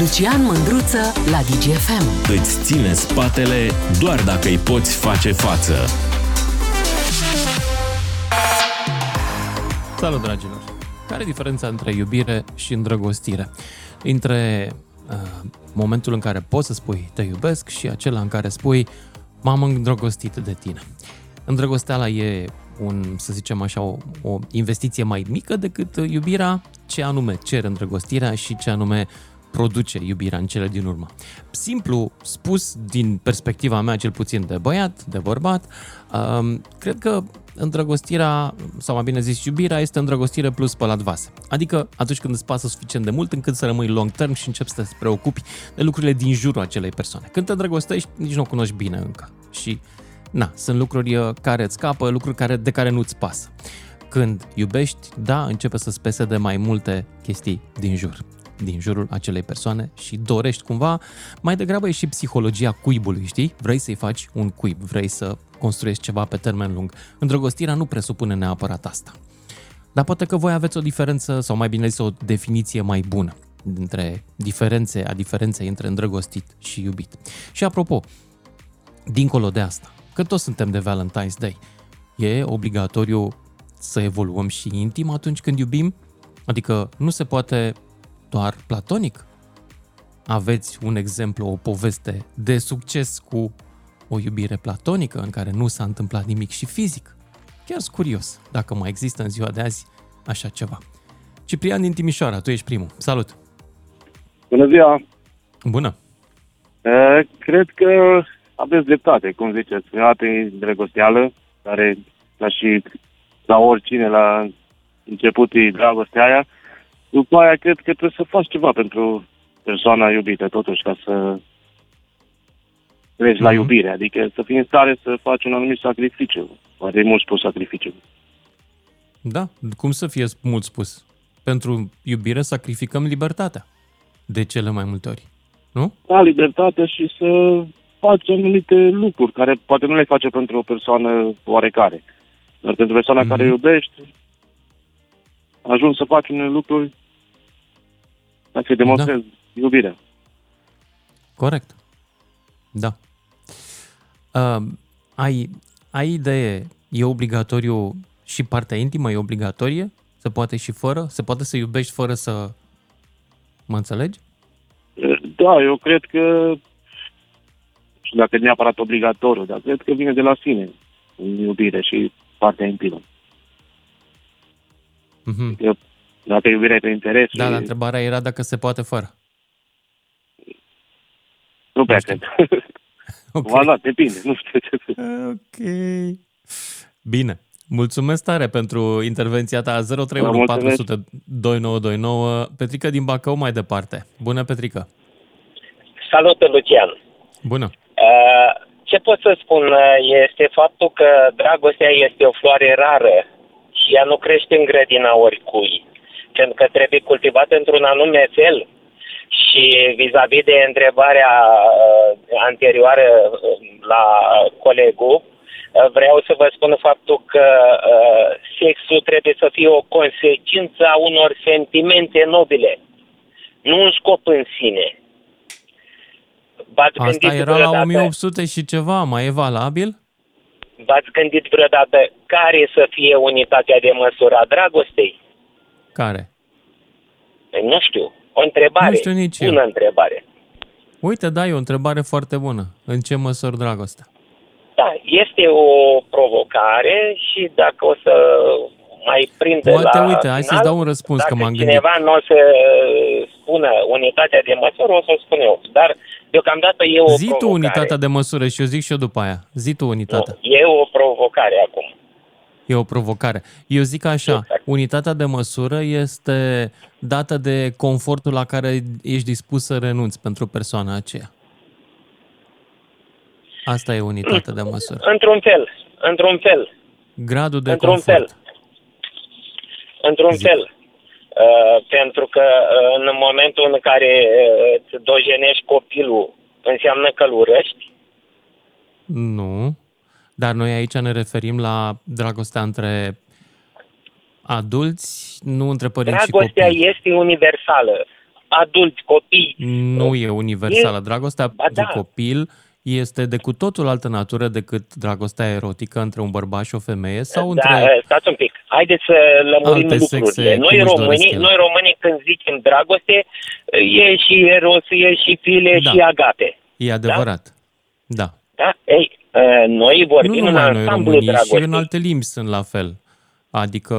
Lucian Mândruță la Digi FM. Îți ține spatele doar dacă îi poți face față. Salut, dragilor! Care e diferența între iubire și îndrăgostire? Între momentul în care poți să spui te iubesc și acela în care spui m-am îndrăgostit de tine. Îndrăgosteala e să zicem așa, o investiție mai mică decât iubirea, ce anume cere îndrăgostirea și ce anume produce iubirea în cele din urmă. Simplu spus, din perspectiva mea, cel puțin de băiat, de bărbat, cred că îndrăgostirea, sau mai bine zis iubirea, este îndrăgostire plus spălat vase. Adică atunci când îți pasă suficient de mult încât să rămâi long term și începi să te preocupi de lucrurile din jurul acelei persoane. Când te îndrăgostești, nici nu o cunoști bine încă. Și sunt lucruri care îți scapă, de care nu-ți pasă. Când iubești, începe să spese de mai multe chestii din jurul acelei persoane și dorești cumva, mai degrabă e și psihologia cuibului, știi? Vrei să-i faci un cuib, vrei să construiești ceva pe termen lung. Îndrăgostirea nu presupune neapărat asta. Dar poate că voi aveți o diferență, sau mai bine zis, o definiție mai bună dintre diferenței între îndrăgostit și iubit. Și apropo, dincolo de asta, că toți suntem de Valentine's Day, e obligatoriu să evoluăm și intim atunci când iubim? Adică nu se poate doar platonic? Aveți un exemplu, o poveste de succes cu o iubire platonică în care nu s-a întâmplat nimic și fizic? Chiar sunt curios dacă mai există în ziua de azi așa ceva. Ciprian din Timișoara, tu ești primul. Salut! Bună ziua! Bună! Cred că aveți dreptate, cum ziceți, prima e îndrăgosteală, care, la oricine, la început e dragostea aia. După aia, cred că trebuie să faci ceva pentru persoana iubită, totuși, ca să treci la iubire. Adică să fii în stare să faci un anumit sacrificiu. Poate e mult spus sacrificiu. Da, cum să fie mult spus? Pentru iubire sacrificăm libertatea, de cele mai multe ori, nu? Da, libertatea și să faci anumite lucruri care poate nu le face pentru o persoană oarecare. Dar pentru persoana care iubești, ajungi să faci unele lucruri ca să-i demonstrezi iubirea. Corect. Da. Ai idee, e obligatoriu și partea intimă e obligatorie? Se poate și fără? Se poate să iubești fără să... Mă înțelegi? Da, eu cred că dacă e neapărat obligatoriu, dar cred că vine de la sine iubire și partea intimă. Mm-hmm. Dacă iubirea e pe interes... Da, dar întrebarea era dacă se poate fără. Nu prea cred. Okay. V-a luat, depinde. Nu știu ce. Ok. Bine. Mulțumesc tare pentru intervenția ta. 031 400 2929. Petrica din Bacău mai departe. Bună, Petrica. Salut, Lucian. Bună. Ce pot să spun este faptul că dragostea este o floare rară și ea nu crește în grădina oricui, pentru că trebuie cultivată într-un anume fel. Și vis-a-vis de întrebarea anterioară la colegul, vreau să vă spun faptul că sexul trebuie să fie o consecință a unor sentimente nobile, nu un scop în sine. V-ați Asta era vreodată, la 1800 și ceva, mai e valabil? V-ați gândit vreodată care să fie unitatea de măsură a dragostei? Care? Nu știu. O întrebare. Nu știu nici eu. Bună întrebare. Uite, e o întrebare foarte bună. În ce măsori dragostea? Da, este o provocare și dacă o să mai prinde la final... Uite, hai să-ți dau un răspuns, că m-am gândit. Dacă cineva nu o să spună unitatea de măsură, o să o spun eu. Dar deocamdată e o provocare. Zi tu unitatea de măsură și eu zic și eu după aia. Zi tu unitatea. Nu, e o provocare acum. E o provocare. Eu zic așa, exact. Unitatea de măsură este dată de confortul la care ești dispus să renunți pentru persoana aceea. Asta e unitatea de măsură. Într-un fel. Gradul de confort. Într-un fel. Pentru că în momentul în care îți dojenești copilul, înseamnă că îl urăști? Nu. Dar noi aici ne referim la dragostea între adulți, nu între părinți și copii. Dragostea este universală. adulți, copii. Nu e universală. Dragostea de copil este de cu totul altă natură decât dragostea erotică între un bărbat și o femeie sau între... Stați un pic, haideți să lămurim lucrurile. Noi românii când zicem dragoste, e și eros, e și file, și agape. E adevărat, da? Ei, noi vorbim în ansamblu dragostei. Și în alte limbi sunt la fel. Adică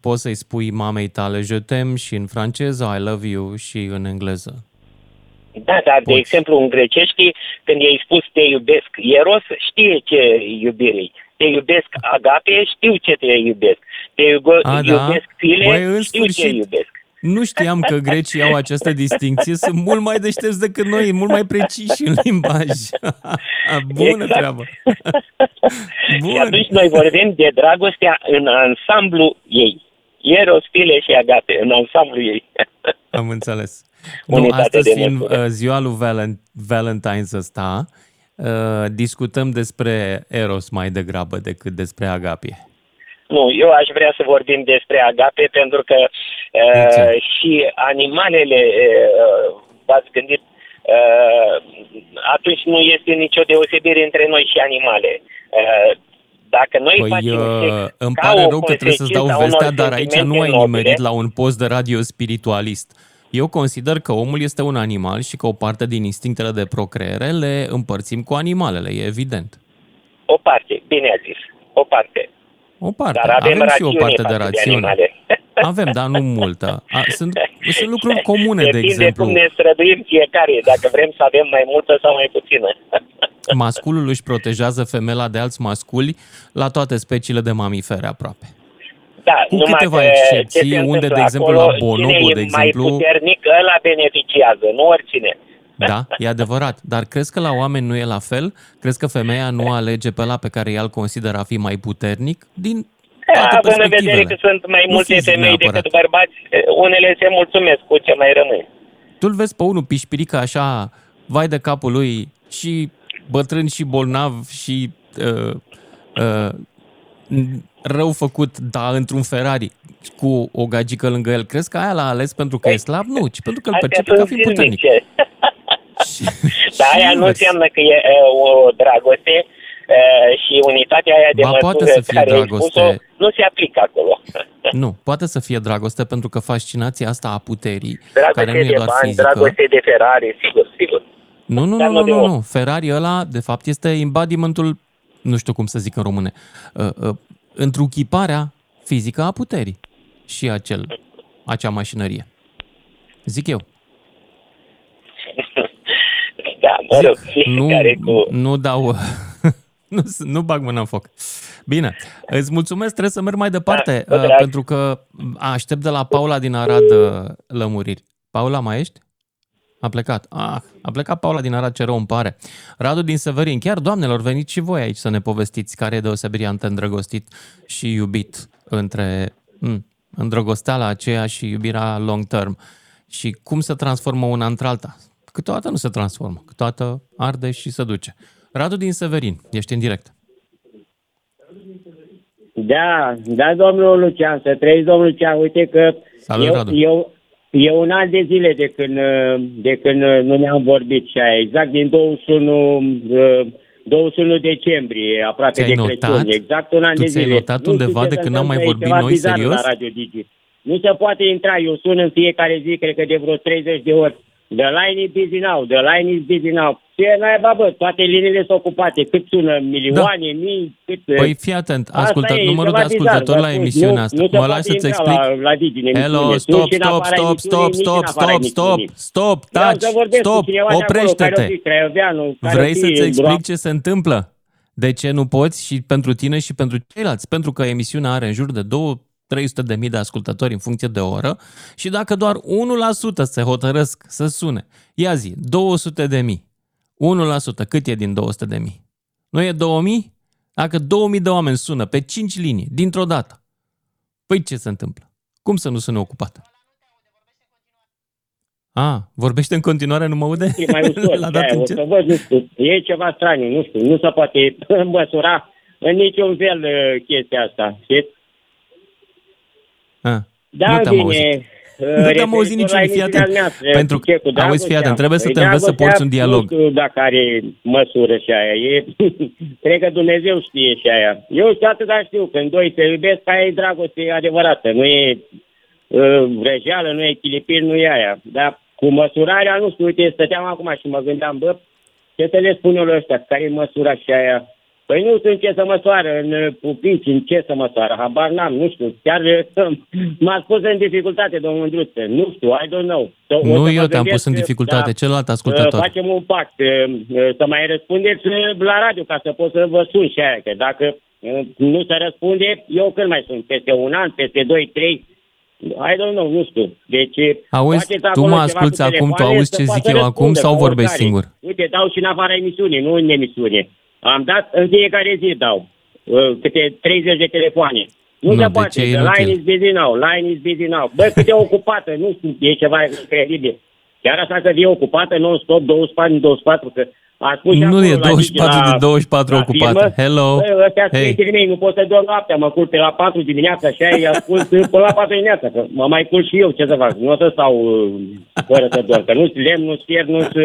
poți să-i spui mamei tale je t'aime și în franceză I love you și în engleză. Da, dar de exemplu în grecești, când i-ai spus te iubesc eros, știe ce iubire-i. Te iubesc agape, știu ce te iubesc. Iubesc file, știu ce iubesc. Nu știam că grecii au această distincție, sunt mult mai deștepți decât noi, mult mai preciși în limbaj. Bună treabă! Bun. Și atunci noi vorbim de dragostea în ansamblu ei. Eros, file și agape, în ansamblu ei. Am înțeles. Nu, astăzi, în ziua lui Valentine's ăsta, discutăm despre eros mai degrabă decât despre agape. Nu, eu aș vrea să vorbim despre agape, pentru că și animalele, v-ați gândit, atunci nu este nicio deosebire între noi și animale. Dacă noi facem sex, îmi pare rău că trebuie să-ți dau vestea, dar aici nu ai nimerit la un post de radio spiritualist. Eu consider că omul este un animal și că o parte din instinctele de procreere le împărțim cu animalele, e evident. O parte, bine a zis, o parte. O parte, dar avem și o parte de rațiune. Avem, dar nu multă. Sunt lucruri comune, de exemplu. Depinde cum ne străduim fiecare, dacă vrem să avem mai multă sau mai puțină. Masculul își protejează femela de alți masculi la toate speciile de mamifere aproape. Da, cu câteva excepții, unde, de exemplu, acolo, la bonobo, de exemplu... mai puternic, ăla beneficiază, nu oricine. Da, e adevărat. Dar crezi că la oameni nu e la fel? Crezi că femeia nu alege pe ăla pe care ea îl consideră a fi mai puternic? Din toate perspectivele. Având în vedere că sunt mai multe femei decât bărbați, unele se mulțumesc cu ce mai rămâne. Tu-l vezi pe unul pișpirică așa, vai de capul lui, și bătrân, și bolnav, și... rău făcut, dar într-un Ferrari cu o gagică lângă el. Crezi că aia l-a ales pentru că e slab? Nu, ci pentru că îl percepe ca fiind puternic. Dar aia nu înseamnă că e o dragoste și unitatea aia de măsură care îi spus-o nu se aplică acolo. Nu, poate să fie dragoste pentru că fascinația asta a puterii, dragoste care nu e doar bani, fizică. Dragoste de Ferrari, sigur. Nu. Ferrari ăla, de fapt, este embodimentul, nu știu cum să zic în române, întruchiparea fizică a puterii și acea mașinărie. Zic eu. Da, mă rog, nu dau... Nu bag mâna în foc. Bine, îți mulțumesc, trebuie să merg mai departe, pentru că aștept de la Paula din Arad lămuriri. Paula, mai ești? A plecat. A plecat Paula din Arad, ce rău îmi pare. Radu din Severin. Chiar, doamnelor, veniți și voi aici să ne povestiți care e deosebirea între îndrăgostit și iubit, între îndrăgosteala aceea și iubirea long term. Și cum se transformă una într-alta. Câteodată nu se transformă, câteodată arde și se duce. Radu din Severin, ești în direct. Da, domnul Lucian, să trăiți, domnul Lucian. Uite că salut, eu... E un an de zile de când nu ne-am vorbit și aia, exact din 21 decembrie, aproape ți-ai de Crăciun, notat? Exact un an de zile. Tu ți-ai notat undeva de când n-am mai vorbit noi, serios? Nu se poate intra, eu sun în fiecare zi, cred că de vreo 30 de ori. The line is busy now, the line is busy now. Ce naiba, bă, toate liniile sunt ocupate, cât sună, milioane, mii, cât... Păi fii atent, numărul de ascultători la emisiunea asta. Mă lași să-ți explic? Hello, stop, oprește-te. Vrei să-ți explic ce se întâmplă? De ce nu poți și pentru tine și pentru ceilalți? Pentru că emisiunea are în jur de 300.000 de ascultători în funcție de oră și dacă doar 1% se hotărăsc să sune, ia zi, 200.000, 1%, cât e din 200.000? Nu e 2.000? Dacă 2.000 de oameni sună pe 5 linii, dintr-o dată, păi ce se întâmplă? Cum să nu sune ocupată? Vorbește în continuare, nu mă aude? E mai ușor, o să văd, nu știu, e ceva straniu, nu știu, nu se poate măsura în niciun fel chestia asta, știți? Da, bine, Dă-mi o zi niciun, fii atent. Pentru că, auzi, fii atent, trebuie să te înveți să porți un dialog. Nu știu dacă are măsură și aia. Cred că Dumnezeu știe și aia. Eu și atâta știu, când doi se iubesc, aia e dragoste adevărată. Nu e vrăjeală, nu e chilipir, nu e aia. Dar cu măsurarea, nu știu, uite, stăteam acum și mă gândeam, bă, ce să le spun eu la ăștia, care e măsura și aia? Păi nu știu în ce să măsoară, în pupici, în ce să măsoară, habar n-am, nu știu, chiar m-a spus în dificultate, domnul Mândruță, nu știu, I don't know. Nu eu te-am pus în dificultate, da, celălalt ascultător. Facem un pact, să mai răspundeți la radio ca să pot să vă sun și aia, că dacă nu se răspunde, eu când mai sunt, peste un an, peste 2-3, I don't know, nu știu. Deci, auzi, tu mă asculți acum, tu auzi ce zic eu acum sau vorbești singur? Uite, dau și în afara emisiunii, nu în emisiune. Am dat în fiecare zi, dau câte 30 de telefoane. Nu se poate, line is busy now, line is busy now. Bă, cât de ocupată, nu știu, e ceva incredibil. Chiar așa să fie ocupată, non-stop, 24/24, că a spus și nu e 24/24 ocupată. Hello, bă, ăstea hey. Mei, nu pot să dorm noaptea, mă culc pe la 4 dimineața și aia i-a spus până la 4 dimineața, că mă mai culc și eu, ce să fac, nu o să stau fără să dorm, că nu-ți lemn, nu-ți fier, nu-ți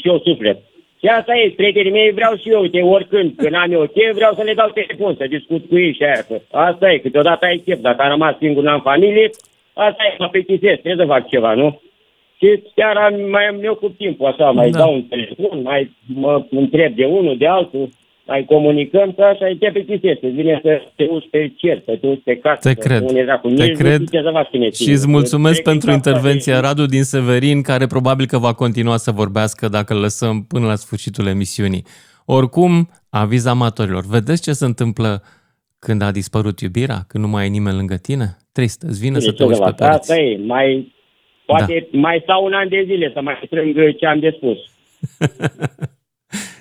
și eu suflet. Și asta e, prietenii mei, vreau și eu, uite, oricând, când am eu chef, vreau să le dau telefon, să discut cu ei și aia. Asta e, câteodată ai chef, dacă am rămas singur, n-am familie, asta e, mă plictisesc, trebuie să fac ceva, nu? Și chiar mai am eu cu timpul așa, mai dau un telefon, mai mă întreb de unul, de altul, mai comunicăm, că așa e, te plictisesc, îți vine să te uzi pe cer, să te uzi pe casă, să te unezi cu mine, nu știu ce să faci cu mine. Și îți mulțumesc pentru intervenția, Radu din Severin, care probabil că va continua să vorbească dacă îl lăsăm până la sfârșitul emisiunii. Oricum, aviz amatorilor, vedeți ce se întâmplă când a dispărut iubirea, când nu mai e nimeni lângă tine? Trist, îți vine să te uzi pe pereți. Asta e, mai... Poate mai stau un an de zile să mai strâng ce am de spus.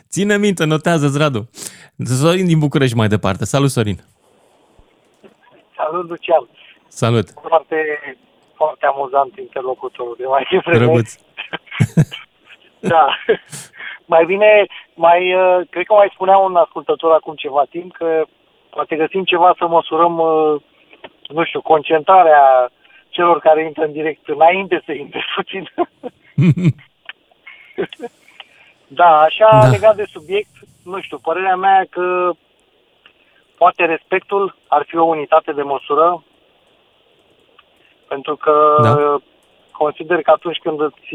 Ține minte, notează-ți, Radu. Sorin din București mai departe. Salut, Sorin. Salut, Lucian. Salut. Foarte amuzant interlocutorul de mai devreme. Drăguț. Da. Mai bine, cred că mai spunea un ascultător acum ceva timp că poate găsim ceva să măsurăm, nu știu, concentrarea celor care intră în direct, înainte să intre puțin. Da, așa, da. Legat de subiect, nu știu, părerea mea că poate respectul ar fi o unitate de măsură, pentru că consider că atunci când îți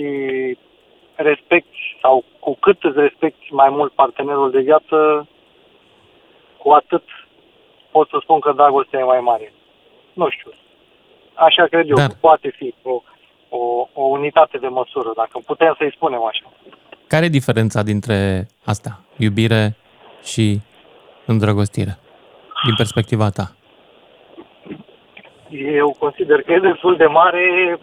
respecti, sau cu cât îți respecti mai mult partenerul de viață, cu atât pot să spun că dragostea e mai mare. Nu știu. Așa cred eu, poate fi o unitate de măsură, dacă putem să-i spunem așa. Care e diferența dintre asta, iubire și îndrăgostire, din perspectiva ta? Eu consider că e destul de mare,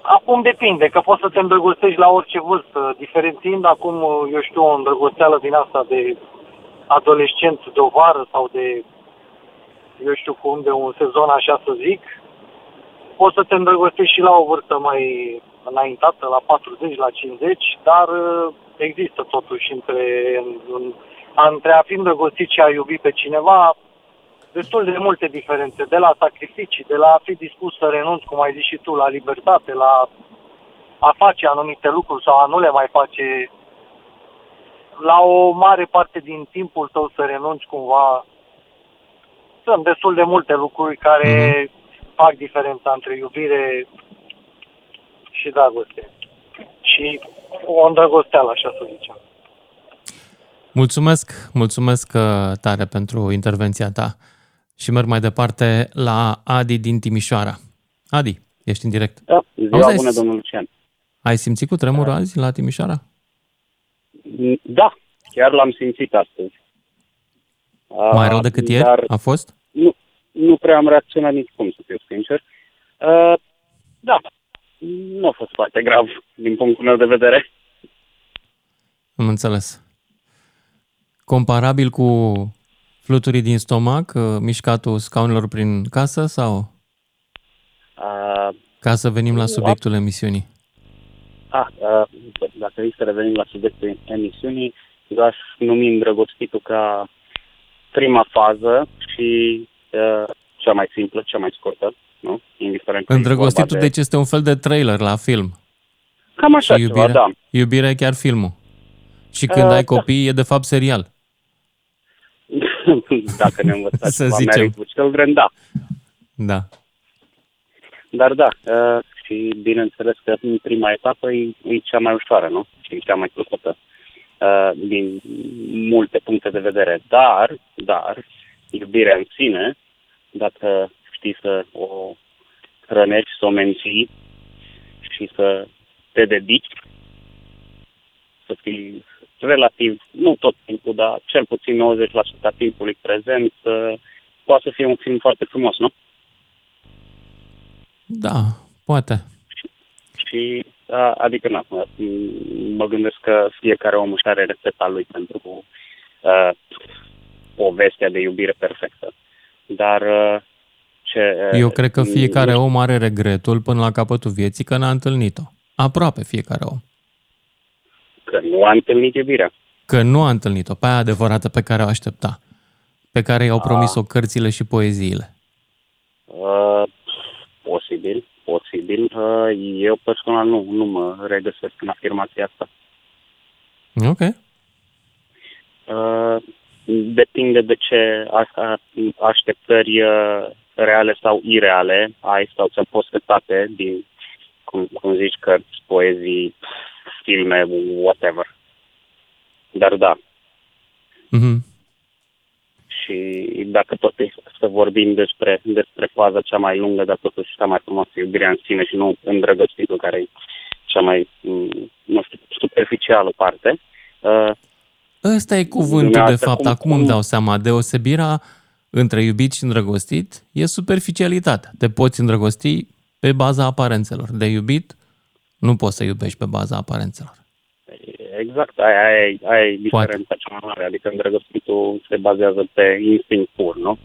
acum depinde, că poți să te îndrăgostești la orice vârstă, diferențind acum, eu știu, o îndrăgosteală din asta de adolescență, de o vară sau de, eu știu cum, de un sezon, așa să zic. Poți să te îndrăgostești și la o vârstă mai înaintată, la 40, la 50, dar există totuși între a fi îndrăgostit și a iubi pe cineva destul de multe diferențe, de la sacrificii, de la a fi dispus să renunți, cum ai zis și tu, la libertate, la a face anumite lucruri sau a nu le mai face, la o mare parte din timpul tău să renunți cumva. Sunt destul de multe lucruri care... fac diferența între iubire și dragoste. Și o îndrăgosteală, așa să zicem. Mulțumesc tare pentru intervenția ta. Și merg mai departe la Adi din Timișoara. Adi, ești în direct. Da, ziua bună, domnul Lucian. Ai simțit cu tremurul azi la Timișoara? Da, chiar l-am simțit astăzi. Mai rău decât ieri a fost? Nu prea am reacționat nicicum, să fiu sincer. Da, nu a fost foarte grav, din punctul meu de vedere. Am înțeles. Comparabil cu fluturii din stomac, mișcatul scaunelor prin casă sau? Ca să venim la subiectul emisiunii. Dacă vrei să revenim la subiectul emisiunii, eu aș numi îndrăgostitul ca prima fază și cea mai simplă, cea mai scurtă, nu? Indiferent. Îndrăgostitul, deci, este un fel de trailer la film. Cam așa și iubirea, ceva, da. Iubirea e chiar filmul. Și când ai copii, da, e de fapt serial. Dacă ne învățați ceva, Mary Bucelgren, da. Da. Dar da, și bineînțeles că în prima etapă e cea mai ușoară, nu? Și e cea mai plăcută din multe puncte de vedere. Dar, iubirea în sine, dacă știi să o hrănești, să o menții și să te dedici, să fii relativ, nu tot timpul, dar cel puțin 90% timpului prezent, poate să fie un film foarte frumos, nu? Da, poate. Și adică, na, mă gândesc că fiecare om își are rețeta lui pentru povestea de iubire perfectă. Dar eu cred că fiecare om are regretul până la capătul vieții că n-a întâlnit-o. Aproape fiecare om. Că nu a întâlnit iubirea. Că nu a întâlnit-o, pe aia adevărată pe care o aștepta. Pe care i-au promis-o cărțile și poeziile. Posibil. Eu personal nu mă regăsesc în afirmația asta. Ok. Depinde de ce așteptări reale sau ireale ai sau ți-au fost setate din, cum zici, cărți, poezii, filme, whatever. Dar da. Mhm. Și dacă tot să vorbim despre faza cea mai lungă, dar totuși cea mai frumoasă, iubirea în sine și nu îndrăgostitul, care e cea mai, nu știu, superficială parte. Ăsta e cuvântul, de fapt. Acum îmi dau seama. Deosebirea între iubit și îndrăgostit e superficialitatea. Te poți îndrăgosti pe baza aparențelor. De iubit nu poți să iubești pe baza aparențelor. Exact, aia e diferența cea mai mare, adică îndrăgostitul se bazează pe instinct pur, nu?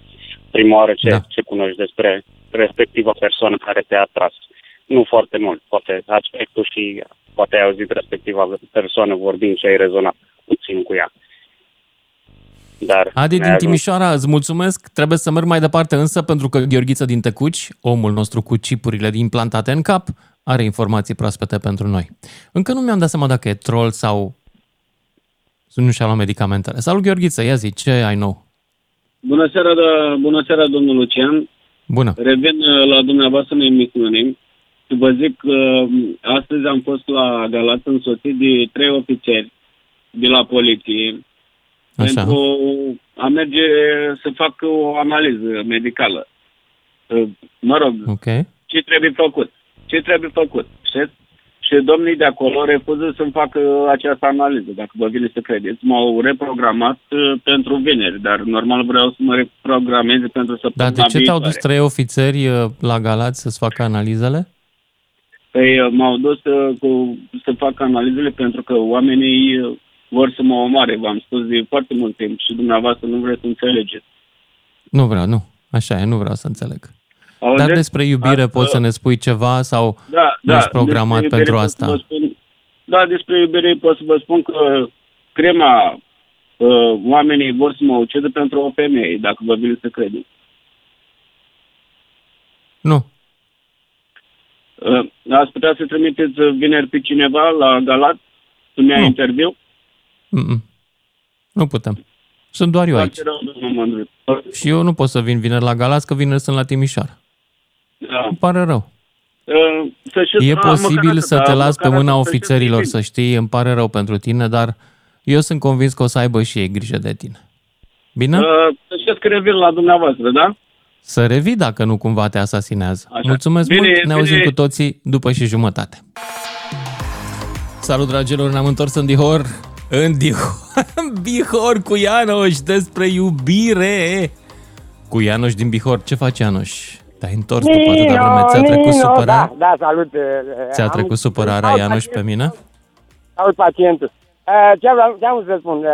Prima oară ce cunoști despre respectiva persoană care te-a atras. Nu foarte mult, poate aspectul și poate ai auzit respectiva persoană vorbind și ai rezonat puțin cu ea. Dar Adi din Timișoara, îți mulțumesc, trebuie să merg mai departe însă pentru că Gheorghiță din Tecuci, omul nostru cu chipurile implantate în cap, are informații proaspete pentru noi. Încă nu mi-am dat seama dacă e troll sau nu și-a luat medicamentele. Salut, Gheorghiță, ia zi, ce ai nou? Bună seara, domnul Lucian. Bună. Revin la dumneavoastră în emisiune. Vă zic că astăzi am fost la Galați însoțit de 3 ofițeri de la poliție. Așa. Pentru a merge să fac o analiză medicală. Mă rog, okay. Ce trebuie făcut? Și domnii de acolo refuză să-mi facă această analiză, dacă vă vine să credeți. M-au reprogramat pentru vineri, dar normal vreau să mă reprogrameze pentru săptămâna viitoare. Dar de ce te-au dus 3 ofițeri la Galați să-ți facă analizele? Păi m-au dus să fac analizele pentru că oamenii vor să mă omoare, v-am spus de foarte mult timp și dumneavoastră nu vreți să înțelegeți. Nu vreau. Așa e, nu vreau să înțeleg. Auzi? Dar despre iubire poți să ne spui ceva sau ești programat pentru asta? Despre iubire pot să vă spun că oamenii vor să mă ucidă pentru o femeie, dacă vă vine să credeți. Nu. Ați putea să trimiteți vineri pe cineva la Galat să-mi ia interviu? Mm-mm. Nu putem. Sunt doar eu aici. Și eu nu pot să vin vineri la Galați, că vineri sunt la Timișoara. Da. Îmi pare rău. E posibil să te las pe mâna ofițerilor, să știi, îmi pare rău pentru tine, dar eu sunt convins că o să aibă și ei grijă de tine. Bine? Să știți că revin la dumneavoastră, da? Să revii dacă nu cumva te asasinează. Așa. Mulțumesc mult, ne auzim cu toții după și jumătate. Salut, dragilor, ne-am întors în Bihor. În Bihor cu Ianoș, despre iubire. Cu Ianoș din Bihor. Ce faci, Ianoș? Te-ai întors după atâta vreme. Ți-a trecut supărarea? Da, salut. Ți-a trecut supărarea, Ianoș, pe mine? Salut pacientul. Ce am să spun?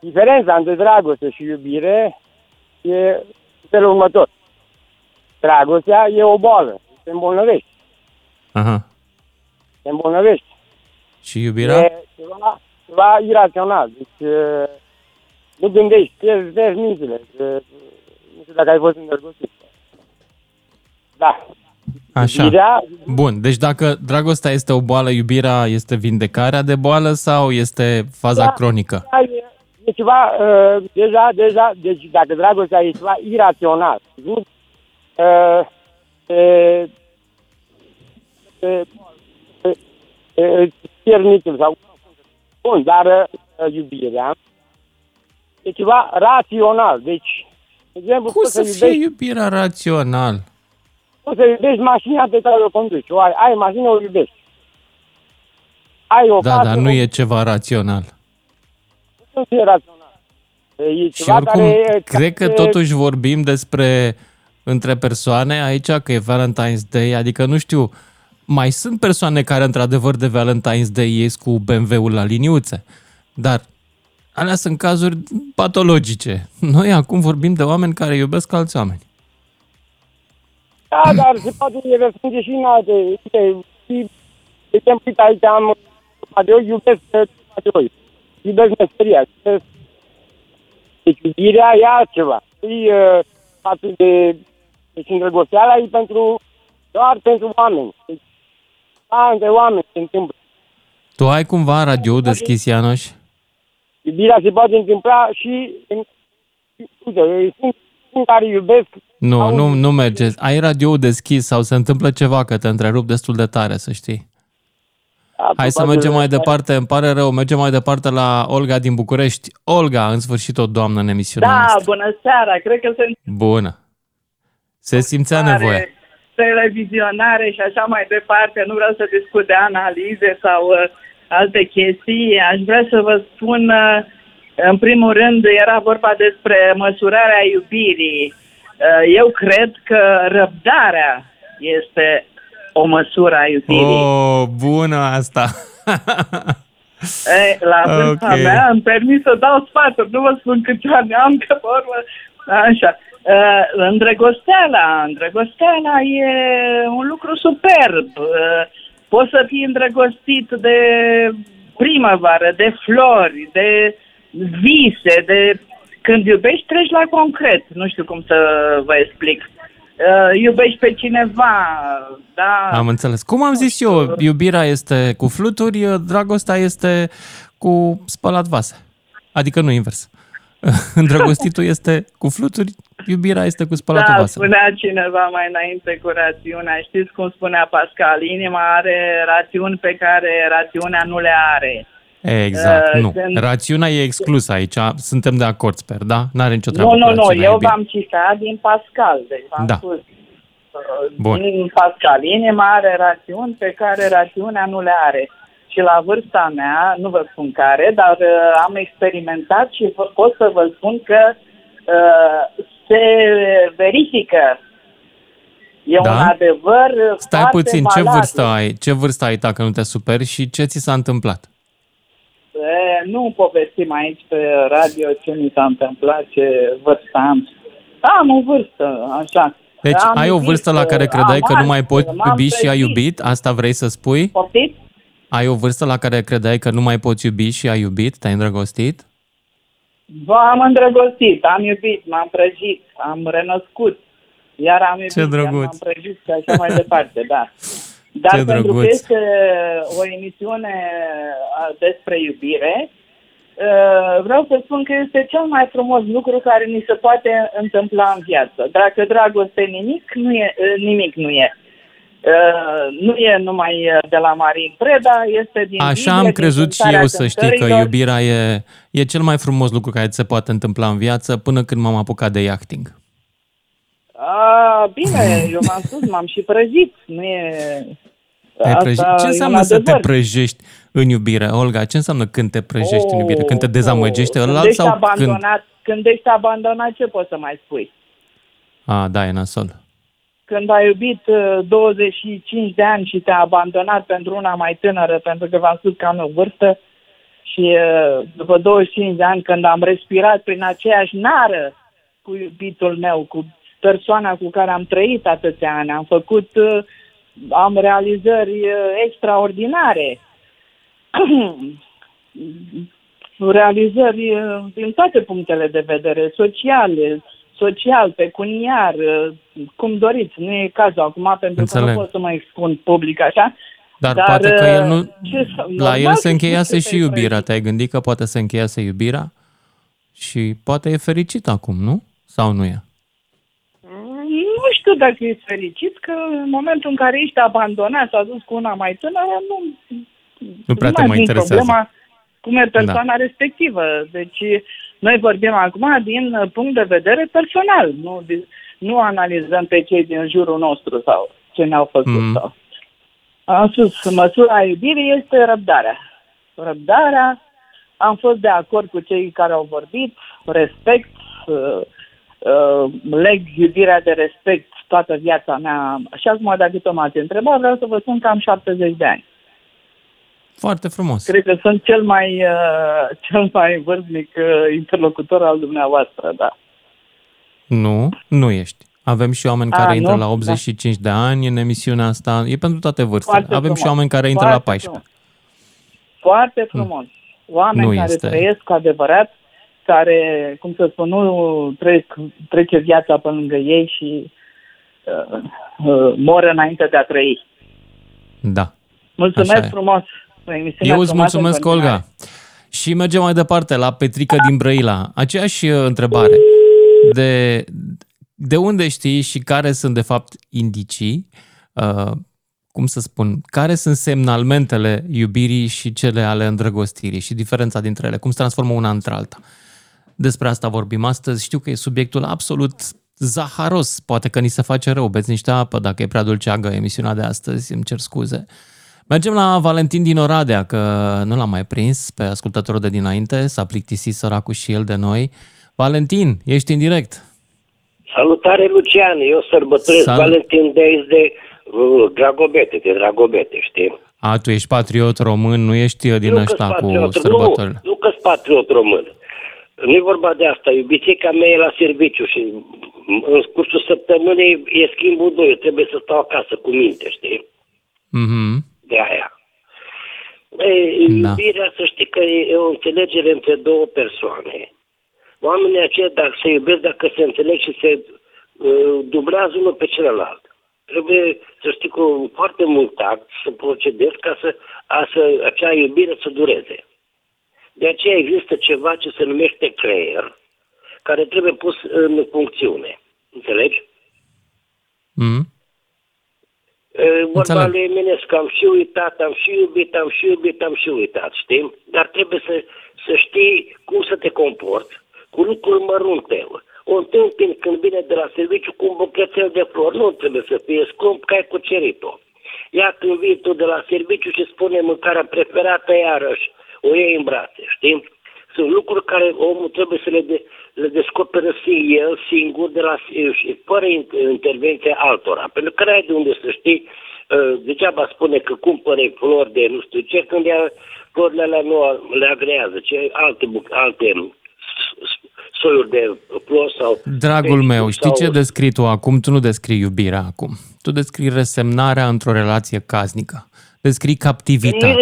Diferența între dragoste și iubire e felul următor. Dragostea e o boală. Te îmbolnăvești. Aha. Te îmbolnăvești. Și iubirea? E ceva irațional. Deci, nu gândești, pierzi mințile. Nu știu dacă ai fost îndrăgostit. Da. Așa. Iubirea... Bun, deci dacă dragostea este o boală, iubirea este vindecarea de boală sau este faza cronică? Da, e ceva, deja, deci dacă dragostea e ceva irațional, nu? Cernicul sau... Bun, dar iubirea e ceva rațional, deci... Exemplu, cum să fie iubirea rațional? Poți să iubești mașina pe care o conduci. O ai mașină, o iubești. Ai o dar nu e ceva rațional. Nu e rațional. E ceva și oricum, care... cred că totuși vorbim despre între persoane aici, că e Valentine's Day, adică nu știu, mai sunt persoane care într-adevăr de Valentine's Day ies cu BMW-ul la liniuțe, dar... Alea sunt cazuri patologice. Noi acum vorbim de oameni care iubesc alți oameni. Da, dar se poate răspunde și în alte. De exemplu, aici am iubesc patologi. Iubesc meseria. Deci iubirea e altceva. E față de... Deci îndrăgosteala e pentru... doar pentru oameni. Deci, între oameni se întâmplă. Tu ai cumva radio deschis, Ianoș? Iubirea se poate întâmpla și în... Uite, sunt care iubesc... Nu merge. Ai radio deschis sau se întâmplă ceva, că te întrerup destul de tare, să știi. Da, hai să mergem mai departe. Îmi pare rău. Mergem mai departe la Olga din București. Olga, în sfârșit o doamnă în emisiunea noastră. Bună seara. Cred că sunt... Bună. Se simțea nevoie. Televizionare și așa mai departe. Nu vreau să discut de analize sau... alte chestii. Aș vrea să vă spun, în primul rând, era vorba despre măsurarea iubirii. Eu cred că răbdarea este o măsură a iubirii. Oh, bună asta! Ei, la vârsta mea îmi permis să dau sfaturi, nu vă spun câte ani am, că pe urmă... Așa. Îndrăgosteala e un lucru superb. Poți să fii îndrăgostit de primăvară, de flori, de vise, de... Când iubești, treci la concret. Nu știu cum să vă explic. Iubești pe cineva, da? Am înțeles. Cum am zis eu, iubirea este cu fluturi, dragostea este cu spălat vase. Adică nu invers. Îndrăgostitul este cu fluturi, iubirea este cu spălatul vase. Da, spunea cineva mai înainte cu rațiunea. Știți cum spunea Pascal, inima are rațiuni pe care rațiunea nu le are. Exact, nu. Rațiunea e exclusă aici, suntem de acord, sper, da? N-are nicio treabă. Nu, eu v-am citat din Pascal, deci v-am spus. Bun. Din Pascal, inima are rațiuni pe care rațiunea nu le are. Și la vârsta mea, nu vă spun care, dar am experimentat și pot să vă spun că se verifică. E un adevăr foarte... Stai puțin, valabil. Ce vârstă ai ta, că nu te superi, și ce ți s-a întâmplat? Nu povestim aici pe radio ce mi s-a întâmplat, ce vârstă am. Am o vârstă, așa. Deci ai o vârstă la care credeai că nu mai poți iubi și ai iubit? Asta vrei să spui? Poftiți? Ai o vârstă la care credeai că nu mai poți iubi și ai iubit? Te-ai îndrăgostit? Am îndrăgostit, am iubit, m-am prăjit, am renăscut, iar am iubit, m-am prăjit și așa mai departe, da. Dar ce pentru drăguț. Că este o emisiune despre iubire, vreau să spun că este cel mai frumos lucru care ni se poate întâmpla în viață. Dacă dragoste nimic nu e. Nu e numai de la Marin Preda, este din... Așa am crezut și eu, să știi, că iubirea e cel mai frumos lucru care se poate întâmpla în viață, până când m-am apucat de yachting. Bine, eu m-am spus, m-am și prăjit. Nu e... Ce înseamnă să te prăjești în iubire, Olga? Ce înseamnă când te prăjești în iubire? Când te dezamăgești ălalt sau când... Când ești abandonat, ce poți să mai spui? Da, e nasol. Când ai iubit 25 de ani și te-a abandonat pentru una mai tânără, pentru că v-am spus că am o vârstă, și după 25 de ani, când am respirat prin aceeași nară cu iubitul meu, cu persoana cu care am trăit atâția ani, am realizări extraordinare, realizări din toate punctele de vedere, sociale, social, pecuniar, cum doriți. Nu e cazul acum, pentru că nu pot să mă expun public așa. Dar poate că el nu... la el se încheiase și iubirea. Te-ai gândit că poate se încheiase iubirea? Și poate e fericit acum, nu? Sau nu e? Nu știu dacă ești fericit, că în momentul în care ești abandonat, s-a dus cu una mai tânără, nu prea te mai interesează. Problema cum e persoana respectivă. Deci noi vorbim acum din punct de vedere personal. Nu analizăm pe cei din jurul nostru sau ce ne-au făcut. Sau. Am spus, măsura iubirii este răbdarea. Răbdarea, am fost de acord cu cei care au vorbit, respect, leg iubirea de respect toată viața mea. Și acum, dacă tot m-ați întrebat, vreau să vă spun că am 70 de ani. Foarte frumos. Cred că sunt cel mai vârstnic interlocutor al dumneavoastră, da. Nu ești. Avem și oameni care intră la 85 de ani în emisiunea asta. E pentru toate vârstele. Foarte Avem frumos. Și oameni care intră la 14. Foarte frumos. Oameni care trăiesc cu adevărat, care, cum să spun, nu trece viața pe lângă ei și mor înainte de a trăi. Da. Mulțumesc frumos. Eu îți mulțumesc, Olga. Și mergem mai departe la Petrica din Brăila. Aceeași întrebare. De unde știi și care sunt, de fapt, indicii, cum să spun, care sunt semnalmentele iubirii și cele ale îndrăgostirii și diferența dintre ele, cum se transformă una într-alta. Despre asta vorbim astăzi. Știu că e subiectul absolut zaharos. Poate că ni se face rău. Beți niște apă dacă e prea dulceagă emisiunea de astăzi. Îmi cer scuze. Mergem la Valentin din Oradea, că nu l-am mai prins pe ascultătorul de dinainte. S-a plictisit săracul și el de noi. Valentin, ești în direct. Salutare, Lucian. Eu sărbătoresc Valentine's Day de Dragobete, știi? A, tu ești patriot român, nu ești din ăștia cu sărbătorile. Nu că-s patriot român. Nu-i vorba de asta. Iubițica mea e la serviciu și în cursul săptămânii e schimbul 2. Eu trebuie să stau acasă cu minte, știi? Mhm. De aia. Iubirea, să știi că e o înțelegere între două persoane. Oamenii aceia, dacă se iubesc, dacă se înțeleg și se dublează unul pe celălalt. Trebuie să știi cu foarte mult tact să procedezi ca să acea iubire să dureze. De aceea există ceva ce se numește creier, care trebuie pus în funcțiune. Înțelegi? Vorba lui Eminescu, am și uitat, știi? Dar trebuie să știi cum să te comporți cu lucruri mărunte. O întâmpin când vine de la serviciu cu un buchetel de flori. Nu trebuie să fie scump, că ai cucerit-o. Ia când vii tu de la serviciu și spune mâncarea preferată, iarăși o iei în brațe, știi? Sunt lucruri care omul trebuie să le descoperă el singur și fără intervenția altora. Pentru că n-ai de unde să știi, degeaba spune că cumpără flori de nu știu ce, când florile alea nu le agrează, ce alte soiuri de plos sau... Dragul meu, știi ce descrii tu acum? Tu nu descrii iubirea acum. Tu descrii resemnarea într-o relație casnică. Descrii captivitatea.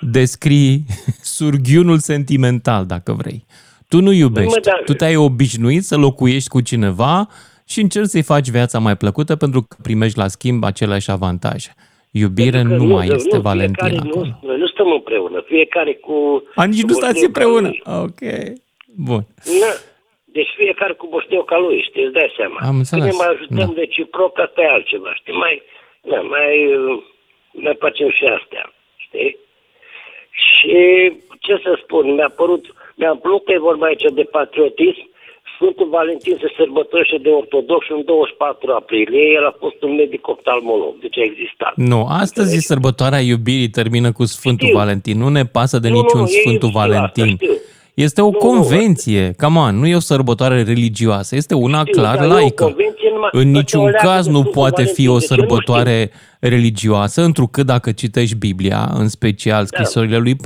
Descrii surghiunul sentimental, dacă vrei. Tu nu iubești. Tu te-ai obișnuit să locuiești cu cineva și încerci să-i faci viața mai plăcută pentru că primești la schimb aceleași avantaje. Iubire nu mai este Valentin acum. Noi nu stăm împreună. Fiecare cu... nici nu stați împreună. Ok. Bun. Deci fiecare cu boșteu ca lui, știi, îți dai seama. Am înțeles. Ne mai ajutăm reciproc ca pe altceva, știi, mai facem și astea, știi? Și ce să spun, mi-a plăcut că e vorba aici de patriotism. Sfântul Valentin se sărbătorește de ortodoxi în 24 aprilie. El a fost un medic oftalmolog, deci a existat. Nu, astăzi e sărbătoarea iubirii, termină cu Sfântul Valentin. Nu ne pasă de niciun Sfântul Valentin. Este o convenție, come on, nu e o sărbătoare religioasă, este una clar laică. În niciun caz nu poate fi o sărbătoare religioasă, întrucât dacă citești Biblia, în special scrisorile lui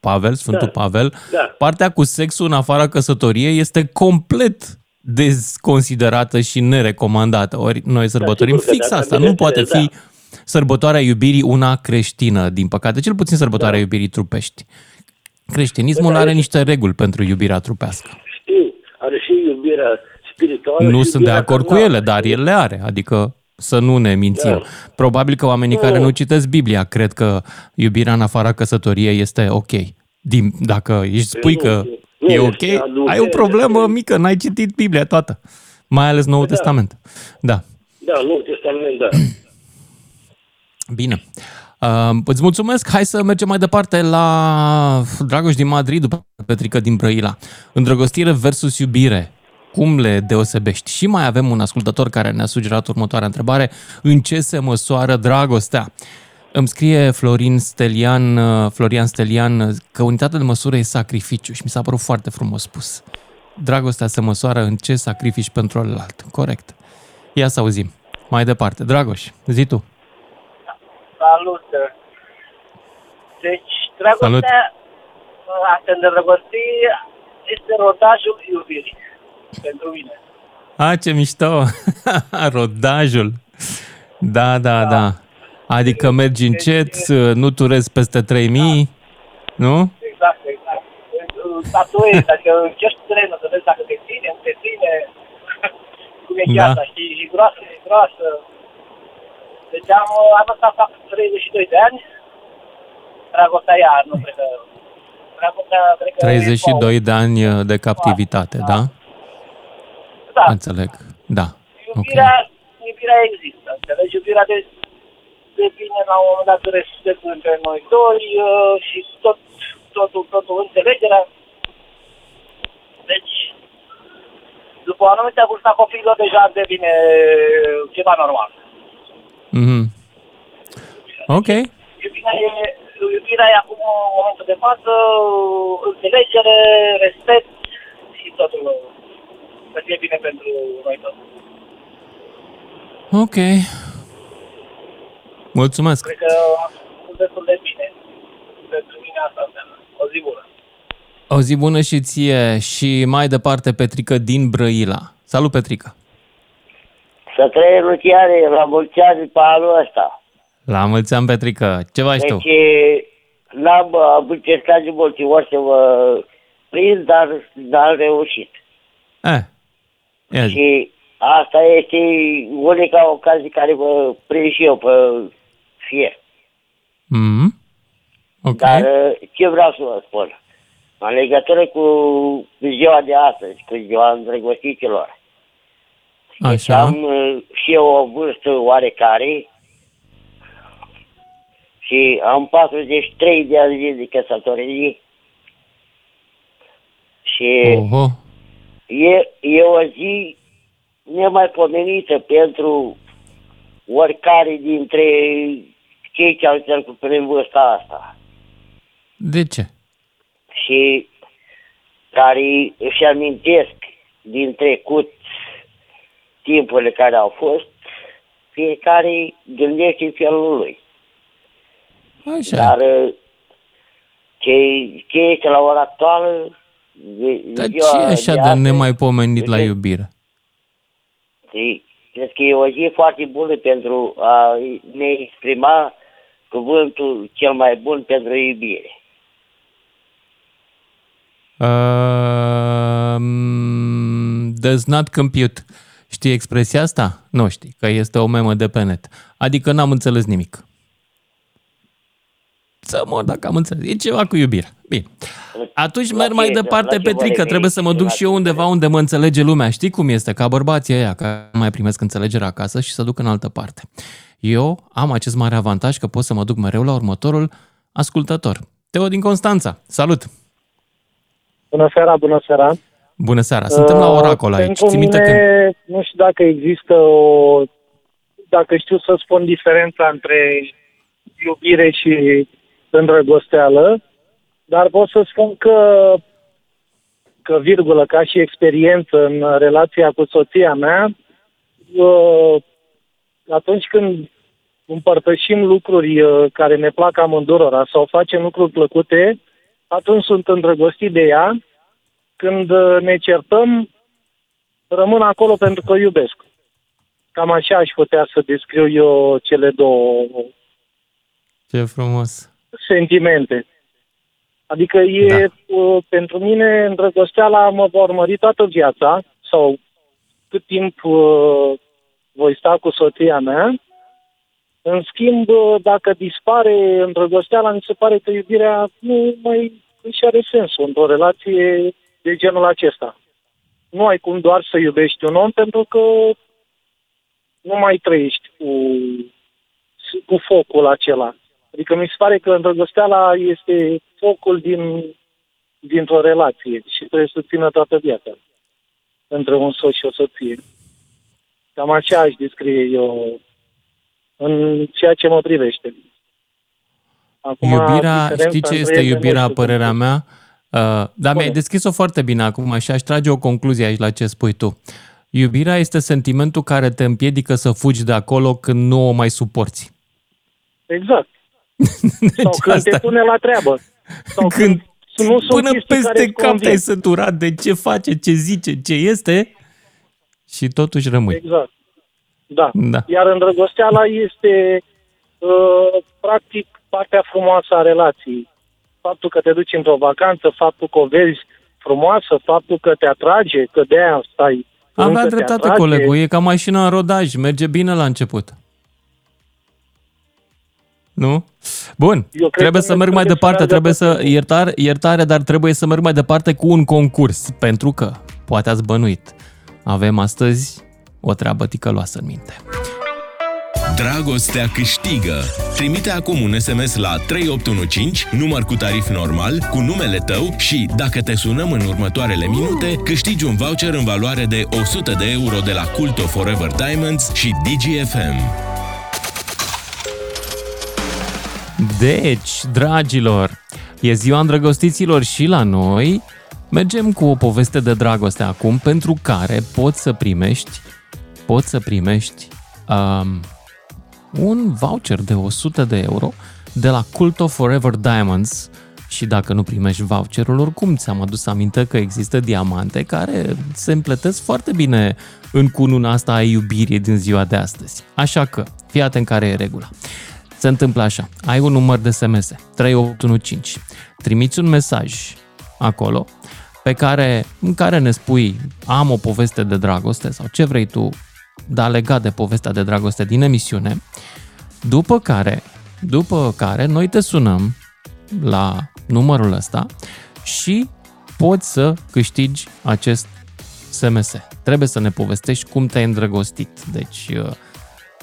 Pavel, Sfântul Pavel, partea cu sexul în afara căsătoriei este complet desconsiderată și nerecomandată. Ori noi sărbătorim fix asta, nu poate fi sărbătoarea iubirii una creștină, din păcate, cel puțin sărbătoarea iubirii trupești. Creștinismul are niște reguli pentru iubirea trupească. Știu, are și iubirea spirituală. Nu sunt de acord cu ele, dar el le are, adică să nu ne mințim. Da. Probabil că oamenii care nu citesc Biblia cred că iubirea în afara căsătoriei este ok. Dacă își spui că e ok, ai o problemă mică, n-ai citit Biblia toată, mai ales Noul Testament. Da. Da, Noul Testament, da. Bine. Îți mulțumesc, hai să mergem mai departe la Dragoș din Madrid, după Petrica din Brăila. Îndrăgostire versus iubire, cum le deosebești? Și mai avem un ascultător care ne-a sugerat următoarea întrebare, în ce se măsoară dragostea? Îmi scrie Florian Stelian că unitatea de măsură e sacrificiu și mi s-a părut foarte frumos spus. Dragostea se măsoară în ce sacrifici pentru alălalt, corect. Ia să auzim mai departe. Dragoș, zi tu. Salut! Deci, dragostea, a te îndrăgosti, este rodajul iubirii, pentru mine. A, ce mișto! Rodajul! Da. Adică mergi încet, nu turezi peste 3000, nu? Exact. Tatuezi, adică încerci trenul să vezi dacă te ține, cum e gheata, știi, e groasă. Deci am lăsat fac 32 de ani, dragostea ea, nu cred că... Cred că 32 de ani de captivitate, da? Da. Înțeleg, da. Iubirea există, înțelegi? Iubirea devine la un moment dat respectul între noi doi și totul înțelegerea. Deci, după o anumită vârstă a copiilor, deja devine ceva normal. Mhm. Ok. Iubirea e acum în momentul de față, înțelegere, respect și totul să fie bine pentru noi toți. Ok. Mulțumesc. Cred că sunt destul de bine. Pentru mine asta înseamnă. O zi bună. O zi bună și ție. Și mai departe, Petrica din Brăila. Salut, Petrica. Să trăie Luciane, la mulți ani pe anul ăsta. La mulți ani, Petrică. Ce faci tu? Deci, n-am încercat de multe ori să mă prind, dar n-am reușit. Și asta este unica ocazie care mă prind și eu pe fier. Mm-hmm. Okay. Dar ce vreau să vă spun? În legătură cu ziua de astăzi, cu ziua îndrăgostiților, deci am și eu o vârstă oarecare și am 43 de ani de căsătorie și e o zi nemaipomenită pentru oricare dintre cei ce au trecut prin vârsta asta. De ce? Și care își amintesc din trecut timpurile care au fost, fiecare gândește în felul lui. Așa. Dar ce este la ora actuală... Dar ce e așa de nemaipomenit la iubire? Cred că e o zi foarte bună pentru a ne exprima cuvântul cel mai bun pentru iubire. Does not compute. Știi expresia asta? Nu știi, că este o memă de pe net. Adică n-am înțeles nimic. Să mor dacă am înțeles. E ceva cu iubirea. Bine. Atunci merg mai departe, Petrica. Trebuie să mă duc și eu undeva unde mă înțelege lumea. Știi cum este? Ca bărbații ăia, că mai primesc înțelegerea acasă și să duc în altă parte. Eu am acest mare avantaj că pot să mă duc mereu la următorul ascultător. Teo din Constanța. Salut! Bună seara! Bună seara, suntem la Oracol aici. Pentru mine, nu știu dacă există dacă știu să spun diferența între iubire și îndrăgosteală, dar pot să spun că virgulă, ca și experiență în relația cu soția mea, atunci când împărtășim lucruri care ne plac amândurora sau facem lucruri plăcute, atunci sunt îndrăgostit de ea. Când ne certăm, rămân acolo pentru că iubesc. Cam așa aș putea să descriu eu cele două. Ce frumos! Sentimente. Adică pentru mine îndrăgosteala mă va urmări toată viața, sau cât timp voi sta cu soția mea. În schimb, dacă dispare îndrăgosteala, mi se pare că iubirea nu mai își are sensul într-o relație de genul acesta. Nu ai cum doar să iubești un om, pentru că nu mai trăiești cu focul acela. Adică mi se pare că îndrăgosteala este focul dintr-o relație și trebuie să țină toată viața între un soț și o soție. Cam așa aș descrie eu în ceea ce mă privește. Acum, iubirea, știi ce este iubirea, părerea mea? Dar mi-ai deschis-o foarte bine acum și aș trage o concluzie aici la ce spui tu. Iubirea este sentimentul care te împiedică să fugi de acolo când nu o mai suporți. Exact. Deci sau când asta te pune la treabă. Sau când nu până peste cap te-ai săturat de ce face, ce zice, ce este și totuși rămâi. Exact. Da. Iar îndrăgosteala este practic partea frumoasă a relației. Faptul că te duci într-o vacanță, faptul că o vezi frumoasă, faptul că te atrage, că de-aia stai. Avea dreptate colegul, e ca mașina în rodaj, merge bine la început. Nu? Bun, trebuie să merg mai departe, trebuie să... Iertare, dar trebuie să merg mai departe cu un concurs, pentru că, poate ați bănuit, avem astăzi o treabă ticăloasă în minte. Dragostea câștigă! Trimite acum un SMS la 3815, număr cu tarif normal, cu numele tău și, dacă te sunăm în următoarele minute, câștigi un voucher în valoare de 100 de euro de la Cult of Forever Diamonds și Digi FM. Deci, dragilor, e ziua îndrăgostiților și la noi. Mergem cu o poveste de dragoste acum, pentru care poți să primești un voucher de 100 de euro de la Cult of Forever Diamonds și dacă nu primești voucherul, oricum ți-am adus aminte că există diamante care se împletesc foarte bine în cununa asta a iubirii din ziua de astăzi. Așa că, fii atent care e regula. Se întâmplă așa, ai un număr de SMS, 3815, trimiți un mesaj acolo în care ne spui am o poveste de dragoste sau ce vrei tu, dar legat de povestea de dragoste din emisiune, după care noi te sunăm la numărul ăsta și poți să câștigi acest SMS. Trebuie să ne povestești cum te-ai îndrăgostit. Deci,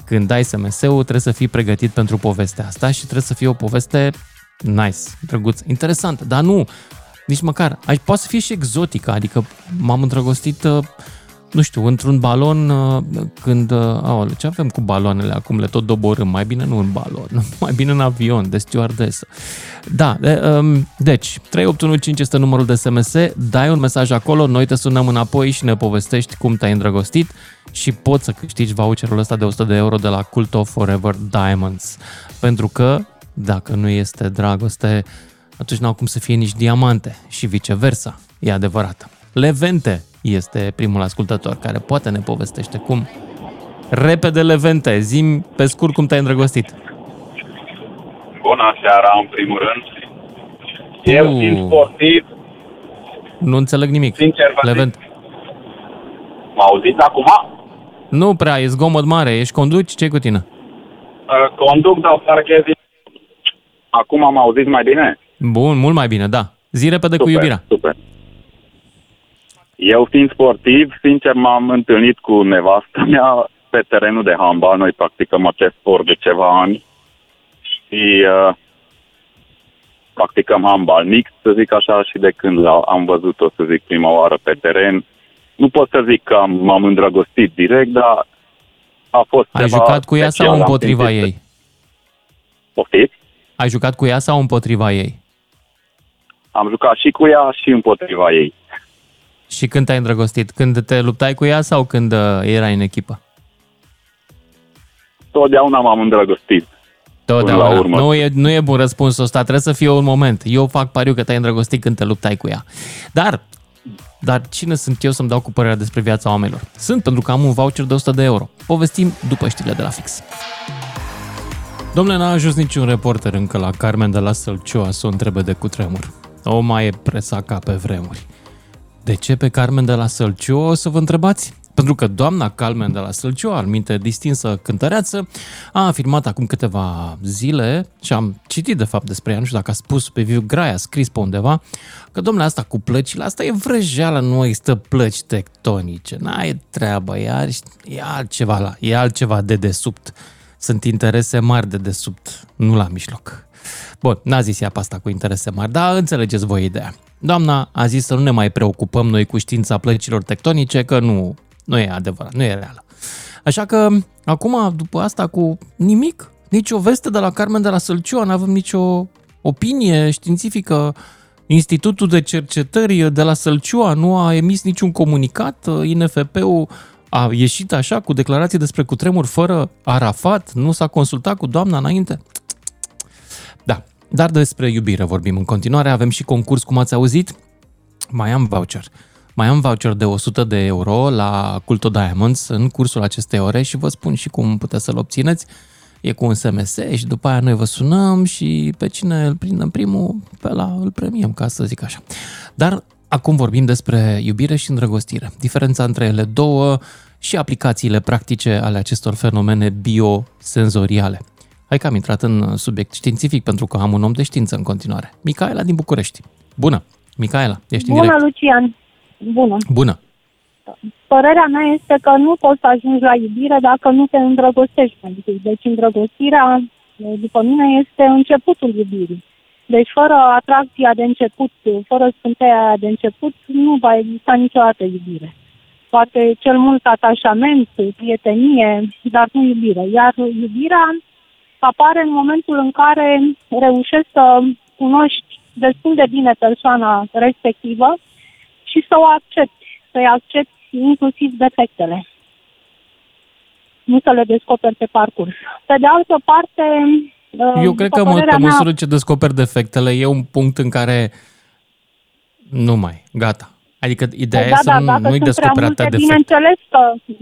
când dai SMS-ul, trebuie să fii pregătit pentru povestea asta și trebuie să fie o poveste nice, drăguță, interesantă, dar nu, nici măcar. Poate să fie și exotică, adică m-am îndrăgostit... Nu știu, într-un balon, când... Aole, ce avem cu baloanele acum? Le tot doborâm. Mai bine nu în balon, mai bine în avion, de stewardesă. Da, deci, 3815 este numărul de SMS, dai un mesaj acolo, noi te sunăm înapoi și ne povestești cum te-ai îndrăgostit și poți să câștigi voucherul ăsta de 100 de euro de la Cult of Forever Diamonds. Pentru că, dacă nu este dragoste, atunci n-au cum să fie nici diamante și viceversa. E adevărat. Levente este primul ascultător care poate ne povestește cum. Repede, Levente, zi-mi pe scurt cum te-ai îndrăgostit. Bună seara, în primul rând. Eu fiind sportiv... Nu înțeleg nimic. Sincer, Levent. M-auziți acum? Nu prea, e zgomot mare. Ești conduci? Ce-i cu tine? Conduc, dar parchezi. Acum am auzit mai bine? Bun, mult mai bine, da. Zi repede, super, cu iubirea. Super. Eu fiind sportiv, sincer, m-am întâlnit cu nevastă mea pe terenul de handbal. Noi practicăm acest sport de ceva ani și practicăm handbal mix, să zic așa, și de când am văzut-o, să zic, prima oară pe teren. Nu pot să zic că m-am îndrăgostit direct, dar a fost ceva special. Ai jucat cu ea sau împotriva ei? Poftiți? Ai jucat cu ea sau împotriva ei? Am jucat și cu ea și împotriva ei. Și când te-ai îndrăgostit? Când te luptai cu ea sau când erai în echipă? Totdeauna m-am îndrăgostit. Totdeauna. Nu e bun răspunsul ăsta. Trebuie să fie un moment. Eu fac pariu că te-ai îndrăgostit când te luptai cu ea. Dar cine sunt eu să-mi dau cu părerea despre viața oamenilor? Sunt, pentru că am un voucher de 100 de euro. Povestim după știrile de la Fix. Dom'le, n-a ajuns niciun reporter încă la Carmen de la Sălciua să o întrebe de cutremur. O mai e presa ca pe vremuri. De ce pe Carmen de la Sălciu o să vă întrebați? Pentru că doamna Calmen de la Sălciua, alminte distinsă cântăreață, a afirmat acum câteva zile, și am citit de fapt despre ea, nu știu dacă a spus pe viu graia, a scris pe undeva, că domnule, asta cu plăcile, asta e vrăjeală, nu există plăci tectonice, n-ai treabă, e altceva de desubt. Sunt interese mari de desubt, nu la mijloc. Bun, n-a zis ea pe asta cu interese mari, dar înțelegeți voi ideea. Doamna a zis să nu ne mai preocupăm noi cu știința plăcilor tectonice, că nu e adevărat, nu e reală. Așa că, acum, după asta, cu nimic, nici o veste de la Carmen de la Sălciua, n-avem nicio opinie științifică. Institutul de Cercetări de la Sălciua nu a emis niciun comunicat, INFP-ul a ieșit așa cu declarații despre cutremur fără Arafat, nu s-a consultat cu doamna înainte. Da, dar despre iubire vorbim în continuare, avem și concurs, cum ați auzit, mai am voucher de 100 de euro la Cult of Diamonds în cursul acestei ore și vă spun și cum puteți să-l obțineți. E cu un SMS și după aia noi vă sunăm și pe cine îl prindem primul, pe ăla îl premiem, ca să zic așa. Dar acum vorbim despre iubire și îndrăgostire, diferența între ele două și aplicațiile practice ale acestor fenomene biosenzoriale. Hai că am intrat în subiect științific pentru că am un om de știință în continuare. Micaela din București. Bună! Micaela, ești în direct. Bună, Lucian! Bună! Bună! Părerea mea este că nu poți să ajungi la iubire dacă nu te îndrăgostești. Deci îndrăgostirea, după mine, este începutul iubirii. Deci fără atracția de început, fără scânteia de început, nu va exista niciodată iubire. Poate cel mult atașament, prietenie, dar nu iubire. Iar iubirea apare în momentul în care reușești să cunoști destul de bine persoana respectivă și să o accepti, să-i accepti inclusiv defectele. Nu să le descoperi pe parcurs. Pe de altă parte... Eu cred că pe măsură ce descoperi defectele, e un punct în care nu mai, gata. Adică ideea e să nu-i descoperi atâtea defecte.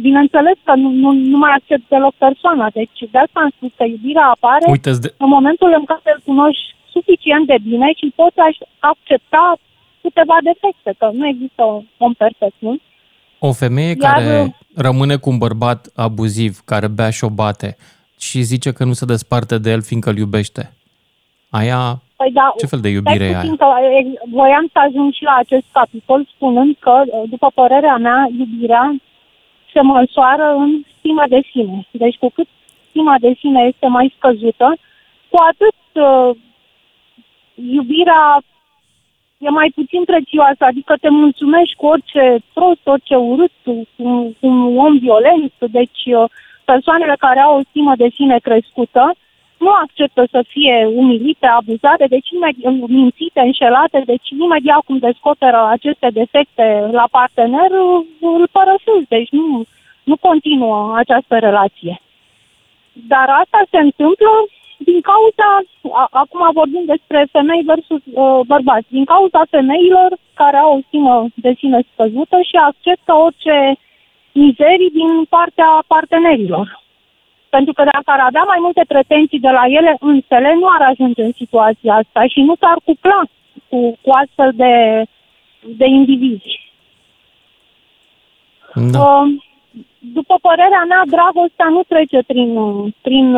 Bineînțeles că nu mai accept deloc persoana. Deci de asta am spus că iubirea apare în momentul în care îl cunoști suficient de bine și poți accepta câteva defecte, că nu există om perfect, nu? O femeie care rămâne cu un bărbat abuziv, care bea și o bate și zice că nu se desparte de el fiindcă îl iubește. Aia, păi da, ce fel de iubire e aia? Voiam să ajung și la acest capitol spunând că, după părerea mea, iubirea se măsoară în stima de sine. Deci cu cât stima de sine este mai scăzută, cu atât iubirea e mai puțin prețioasă, adică te mulțumești cu orice prost, orice urât, cu un om violent, deci... Persoanele care au o stimă de sine crescută nu acceptă să fie umilite, abuzate, deci mințite, înșelate, deci imediat cum descoperă aceste defecte la partener, îl părăsesc, deci nu continuă această relație. Dar asta se întâmplă din cauza, acum vorbim despre femei versus bărbați, din cauza femeilor care au o stimă de sine scăzută și acceptă orice mizerii din partea partenerilor. Pentru că dacă ar avea mai multe pretenții de la ele însele, nu ar ajunge în situația asta și nu s-ar cupla cu astfel de indivizi. Da. După părerea mea, dragostea nu trece prin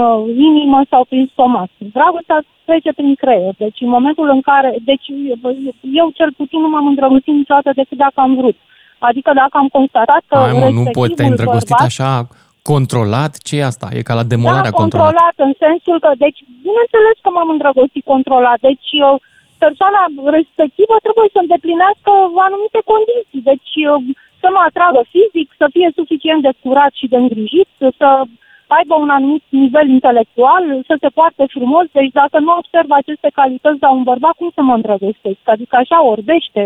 inimă sau prin stomac. Dragostea trece prin creier. Deci în momentul în care... Deci eu cel puțin nu m-am îndrăgostit niciodată decât dacă am vrut. Adică dacă am constatat că respectivul nu poți, te-ai îndrăgostit bărbat, așa controlat, ce e asta? E ca la demolarea controlată. Da, controlat în sensul că, deci, bineînțeles că m-am îndrăgostit controlat. Deci, persoana respectivă trebuie să îndeplinească anumite condiții. Deci, să mă atragă fizic, să fie suficient de curat și de îngrijit, să aibă un anumit nivel intelectual, să se poarte frumos. Deci, dacă nu observ aceste calități la un bărbat, cum să mă îndrăgostesc? Adică așa orbește.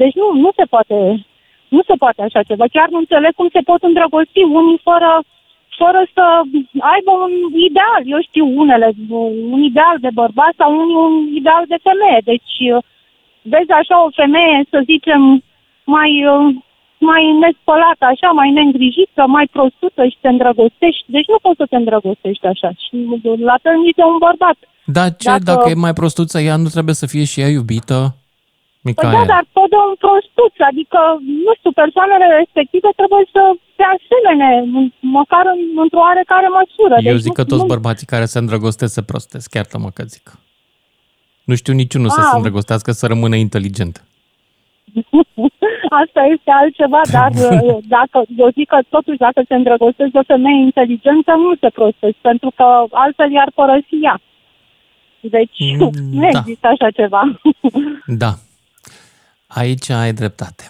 Deci, nu se poate... Nu se poate așa ceva. Chiar nu înțeleg cum se pot îndrăgosti unii fără să aibă un ideal. Eu știu unele, un ideal de bărbat sau unii un ideal de femeie. Deci vezi așa o femeie, să zicem, mai nespălată, așa, mai neîngrijită, mai prostută și te îndrăgostești. Deci nu poți să te îndrăgostești așa. Și la fel nici de un bărbat. Dar dacă e mai prostuță, ea nu trebuie să fie și ea iubită? Micaia. Păi da, dar tot de un prostuț, adică, nu știu, persoanele respective trebuie să se asemene, măcar într-o oarecare măsură. Eu zic că toți bărbații care se îndrăgostesc se prostesc, chiar tămă că zic. Nu știu niciunul să se îndrăgostească, să rămână inteligent. Asta este altceva, dar dacă, eu zic că totuși dacă se îndrăgostesc de o femeie inteligentă, nu se prostesc, pentru că altfel i-ar părăsi ea. Deci nu există așa ceva. Da. Aici ai dreptate.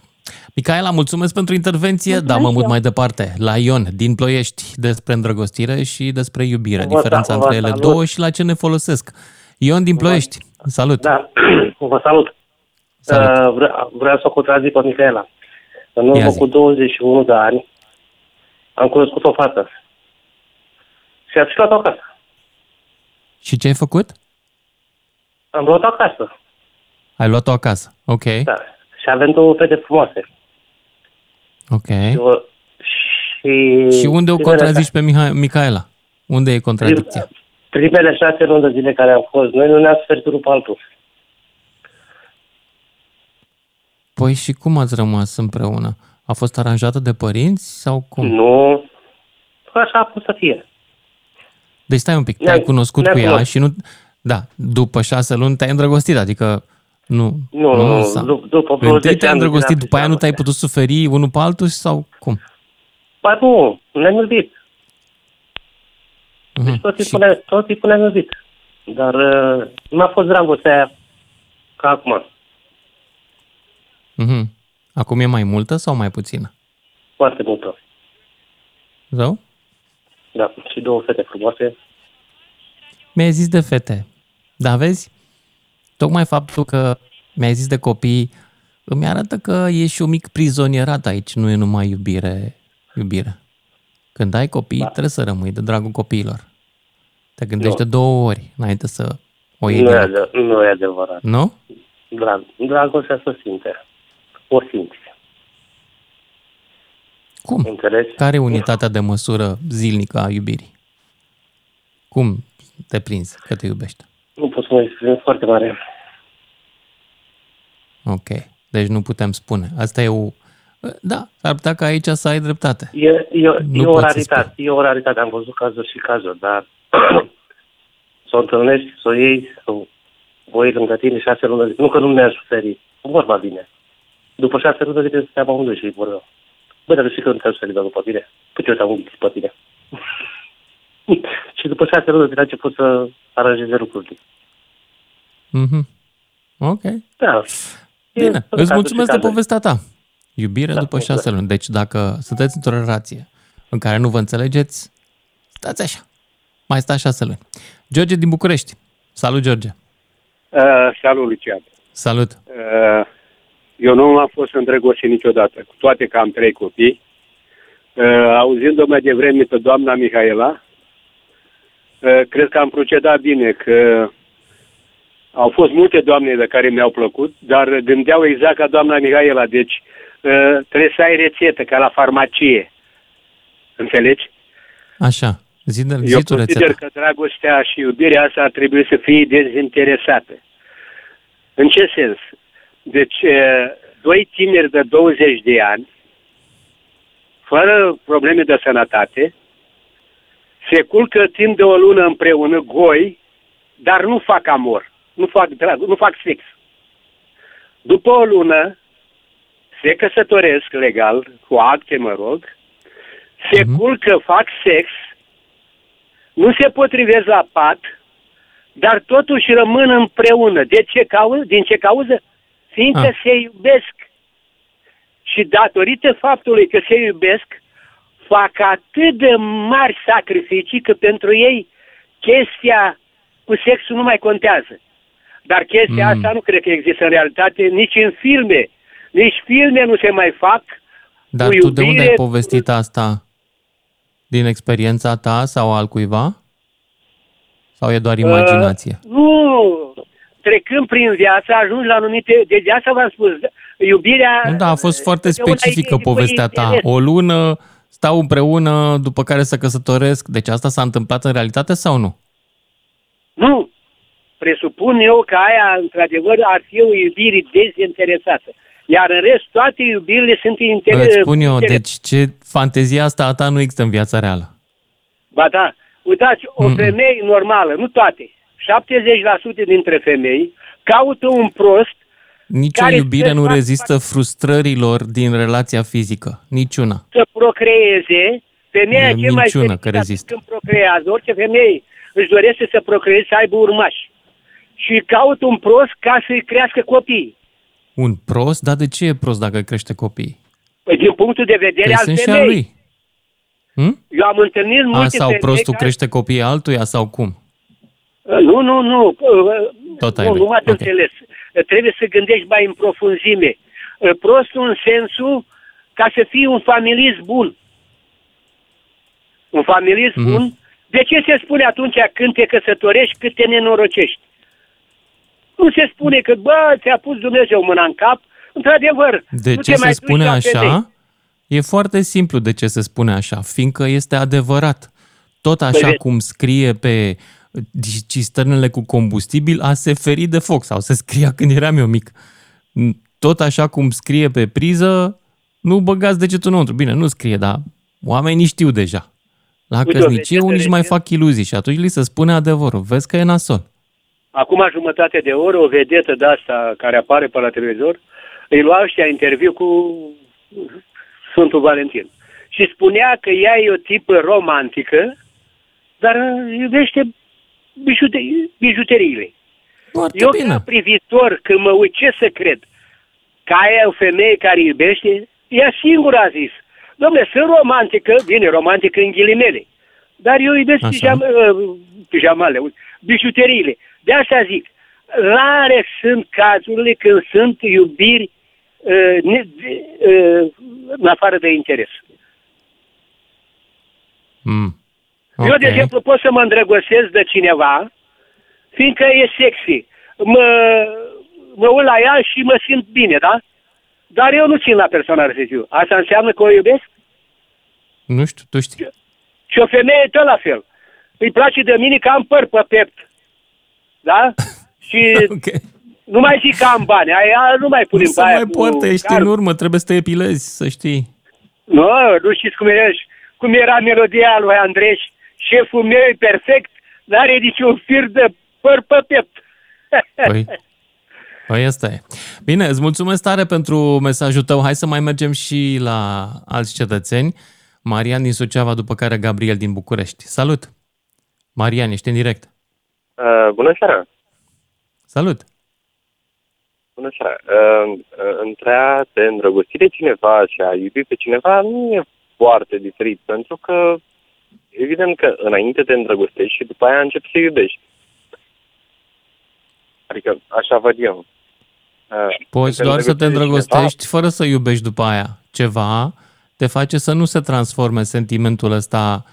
Micaela, mulțumesc pentru intervenție, mulțumesc, dar mă mut mai departe la Ion din Ploiești despre îndrăgostire și despre iubire, diferența între ele două și la ce ne folosesc. Ion din Ploiești, salut! Da, vă salut! Salut. Vreau să o contrazic pe Micaela. În urmă cu 21 de ani am cunoscut o fată și ați luat-o acasă. Și ce ai făcut? Am luat-o acasă. Ai luat-o acasă, ok. Da. Și avem două fete frumoase. Ok. Și unde o contrazici pe Micaela? Unde e contradicția? Primele 6 luni de zile care am fost, noi nu ne-am sfert unul pe altul. Păi și cum ați rămas împreună? A fost aranjată de părinți sau cum? Nu, așa a pus să fie. Deci stai un pic, te-ai cunoscut cu ea și nu... Da, după 6 luni te-ai îndrăgostit, adică... Nu. Întâi te-ai îndrăgostit, după aia nu te-ai putut suferi unul pe altul sau cum? Ba nu, ne-am iubit. Deci tot tipul ne-am iubit. Dar nu a fost dragostea aia ca acum. Mm-hmm. Acum e mai multă sau mai puțină? Foarte multă. Zău? Da, și două fete frumoase. Mi-ai zis de fete, dar vezi? Tocmai faptul că mi-ai zis de copii îmi arată că e și un mic prizonierat aici, nu e numai iubire. Când ai copii, trebuie să rămâi de dragul copiilor. Te gândești de 2 ori înainte să o iei. Nu e adevărat. Nu? Dragostea se simte. O simți. Cum? Înțelegi? Care e unitatea de măsură zilnică a iubirii? Cum te prinzi că te iubești? Nu pot să mă exprim foarte mare. Ok. Deci nu putem spune. Asta e o... Da, ar putea ca aici să ai dreptate. E o raritate. Am văzut cazuri și cazuri, dar să o întâlnești, să o iei, să o iei lângă tine 6 luni. Nu că nu mi-aș suferi. Vorba bine. După 6 luni de zile stăteam amândoi și îi vorbeam. Bă, dar nu știi că nu te-aș suferi după tine. Păi eu te-am unghiț pe tine. Și după 6 luni de a început să aranjeze lucrurile. Mhm. Ok. Da. Bine. Îți mulțumesc de povestea ta. Iubire după 6 luni. Deci dacă sunteți într-o relație în care nu vă înțelegeți, stați așa. Mai stați 6 luni. George din București. Salut, George. Salut, Lucian. Salut. Eu nu am fost îndrăgostit niciodată, cu toate că am 3 copii. Auzindu-mă mai devreme pe doamna Mihaela, cred că am procedat bine, că au fost multe doamne care mi-au plăcut, dar gândeau exact ca doamna Mihaela, deci trebuie să ai rețetă, ca la farmacie. Înțelegi? Așa. Eu consider că dragostea și iubirea asta ar trebui să fie dezinteresată. În ce sens? Deci, 2 tineri de 20 de ani, fără probleme de sănătate, se culcă timp de o lună împreună, goi, dar nu fac amor, nu fac drag, nu fac sex. După o lună, se căsătoresc legal, cu acte, mă rog, se culcă, fac sex, nu se potrivesc la pat, dar totuși rămân împreună. De ce cauză? Din ce cauză? Fiindcă se iubesc. Și datorită faptului că se iubesc, fac atât de mari sacrificii că pentru ei chestia cu sexul nu mai contează. Dar chestia asta nu cred că există în realitate, nici în filme. Nici filme nu se mai fac. Dar tu de unde ai povestit asta? Din experiența ta sau al cuiva? Sau e doar imaginație? Nu! Trecând prin viață, ajungi la anumite... Deci de asta v-am spus, iubirea... Nu, da, a fost foarte specifică povestea ta. O lună... Stau împreună, după care se căsătoresc. Deci asta s-a întâmplat în realitate sau nu? Nu. presupun eu că aia, într-adevăr, ar fi o iubire dezinteresată. Iar în rest, toate iubirile sunt interesante. Îți spun eu, deci ce fantezia asta a ta nu există în viața reală. Ba da, uitați, o femeie normală, nu toate, 70% dintre femei caută un prost. Nici o iubire nu rezistă frustrărilor din relația fizică. Niciuna. Să procreeze, femeia cel mai fericită când procrează, orice femeie își dorește să procreeze, să aibă urmași. Și caută un prost ca să-i crească copiii. Un prost? Dar de ce e prost dacă crește copiii? Păi din punctul de vedere al femeii. Eu am întâlnit multe femei. Sau prostul crește copiii altuia sau cum? Nu. Nu m-ați înțeles. Trebuie să gândești mai în profunzime. Prostul în sensul ca să fii un familist bun. Un familist bun. De ce se spune atunci când te căsătorești cât te nenorocești? Nu se spune că, bă, ți-a pus Dumnezeu mâna în cap. Într-adevăr, de nu ce te se mai spune așa? Femei. E foarte simplu de ce se spune așa, fiindcă este adevărat. Tot așa cum scrie pe cisternele cu combustibil, a se feri de foc, sau se scria când eram eu mic. Tot așa cum scrie pe priză, nu băgați degetul înăuntru. Bine, nu scrie, dar oamenii știu deja. La căsnicie unii își mai fac iluzii și atunci li se spune adevărul. Vezi că e nasol. Acum jumătate de oră, o vedetă de asta care apare pe la televizor, îi lua ăștia interviu cu Sfântul Valentin. Și spunea că ea e o tipă romantică, dar iubește bijuteriile. Eu, ca privitor, când mă uit, ce să cred? Că aia e o femeie care iubește? Ea singură a zis. Dom'le, sunt romantică, bine, romantică în ghilimele, dar eu iubesc pijamale, bijuteriile. De asta zic, rare sunt cazurile când sunt iubiri în afară de interes. Okay. Eu, de exemplu, pot să mă îndrăgostesc de cineva, fiindcă e sexy. Mă uit la ea și mă simt bine, da? Dar eu nu țin la persoana respectivă. Asta înseamnă că o iubesc? Nu știu, tu știi. Și o femeie tot la fel. Îi place de mine că am păr pe pept. Da? Și nu mai zic că am bani. Aia nu mai punem pe aia. Nu se mai poate, ești în urmă, trebuie să te epilezi, să știi. Nu știți cum era melodia lui Andreș. Șeful meu e perfect, n-are niciun fir de păr pe pept. Păi asta e. Bine, îți mulțumesc tare pentru mesajul tău. Hai să mai mergem și la alți cetățeni. Marian din Suceava, după care Gabriel din București. Salut! Marian, ești în direct. Bună seara! Salut! Bună seara! Între a te îndrăgosti de cineva și a iubi pe cineva nu e foarte diferit, pentru că evident că înainte te îndrăgostești și după aia începi să iubești. Adică așa văd eu. Poți doar să te îndrăgostești fără să iubești după aia. Ceva te face să nu se transforme sentimentul ăsta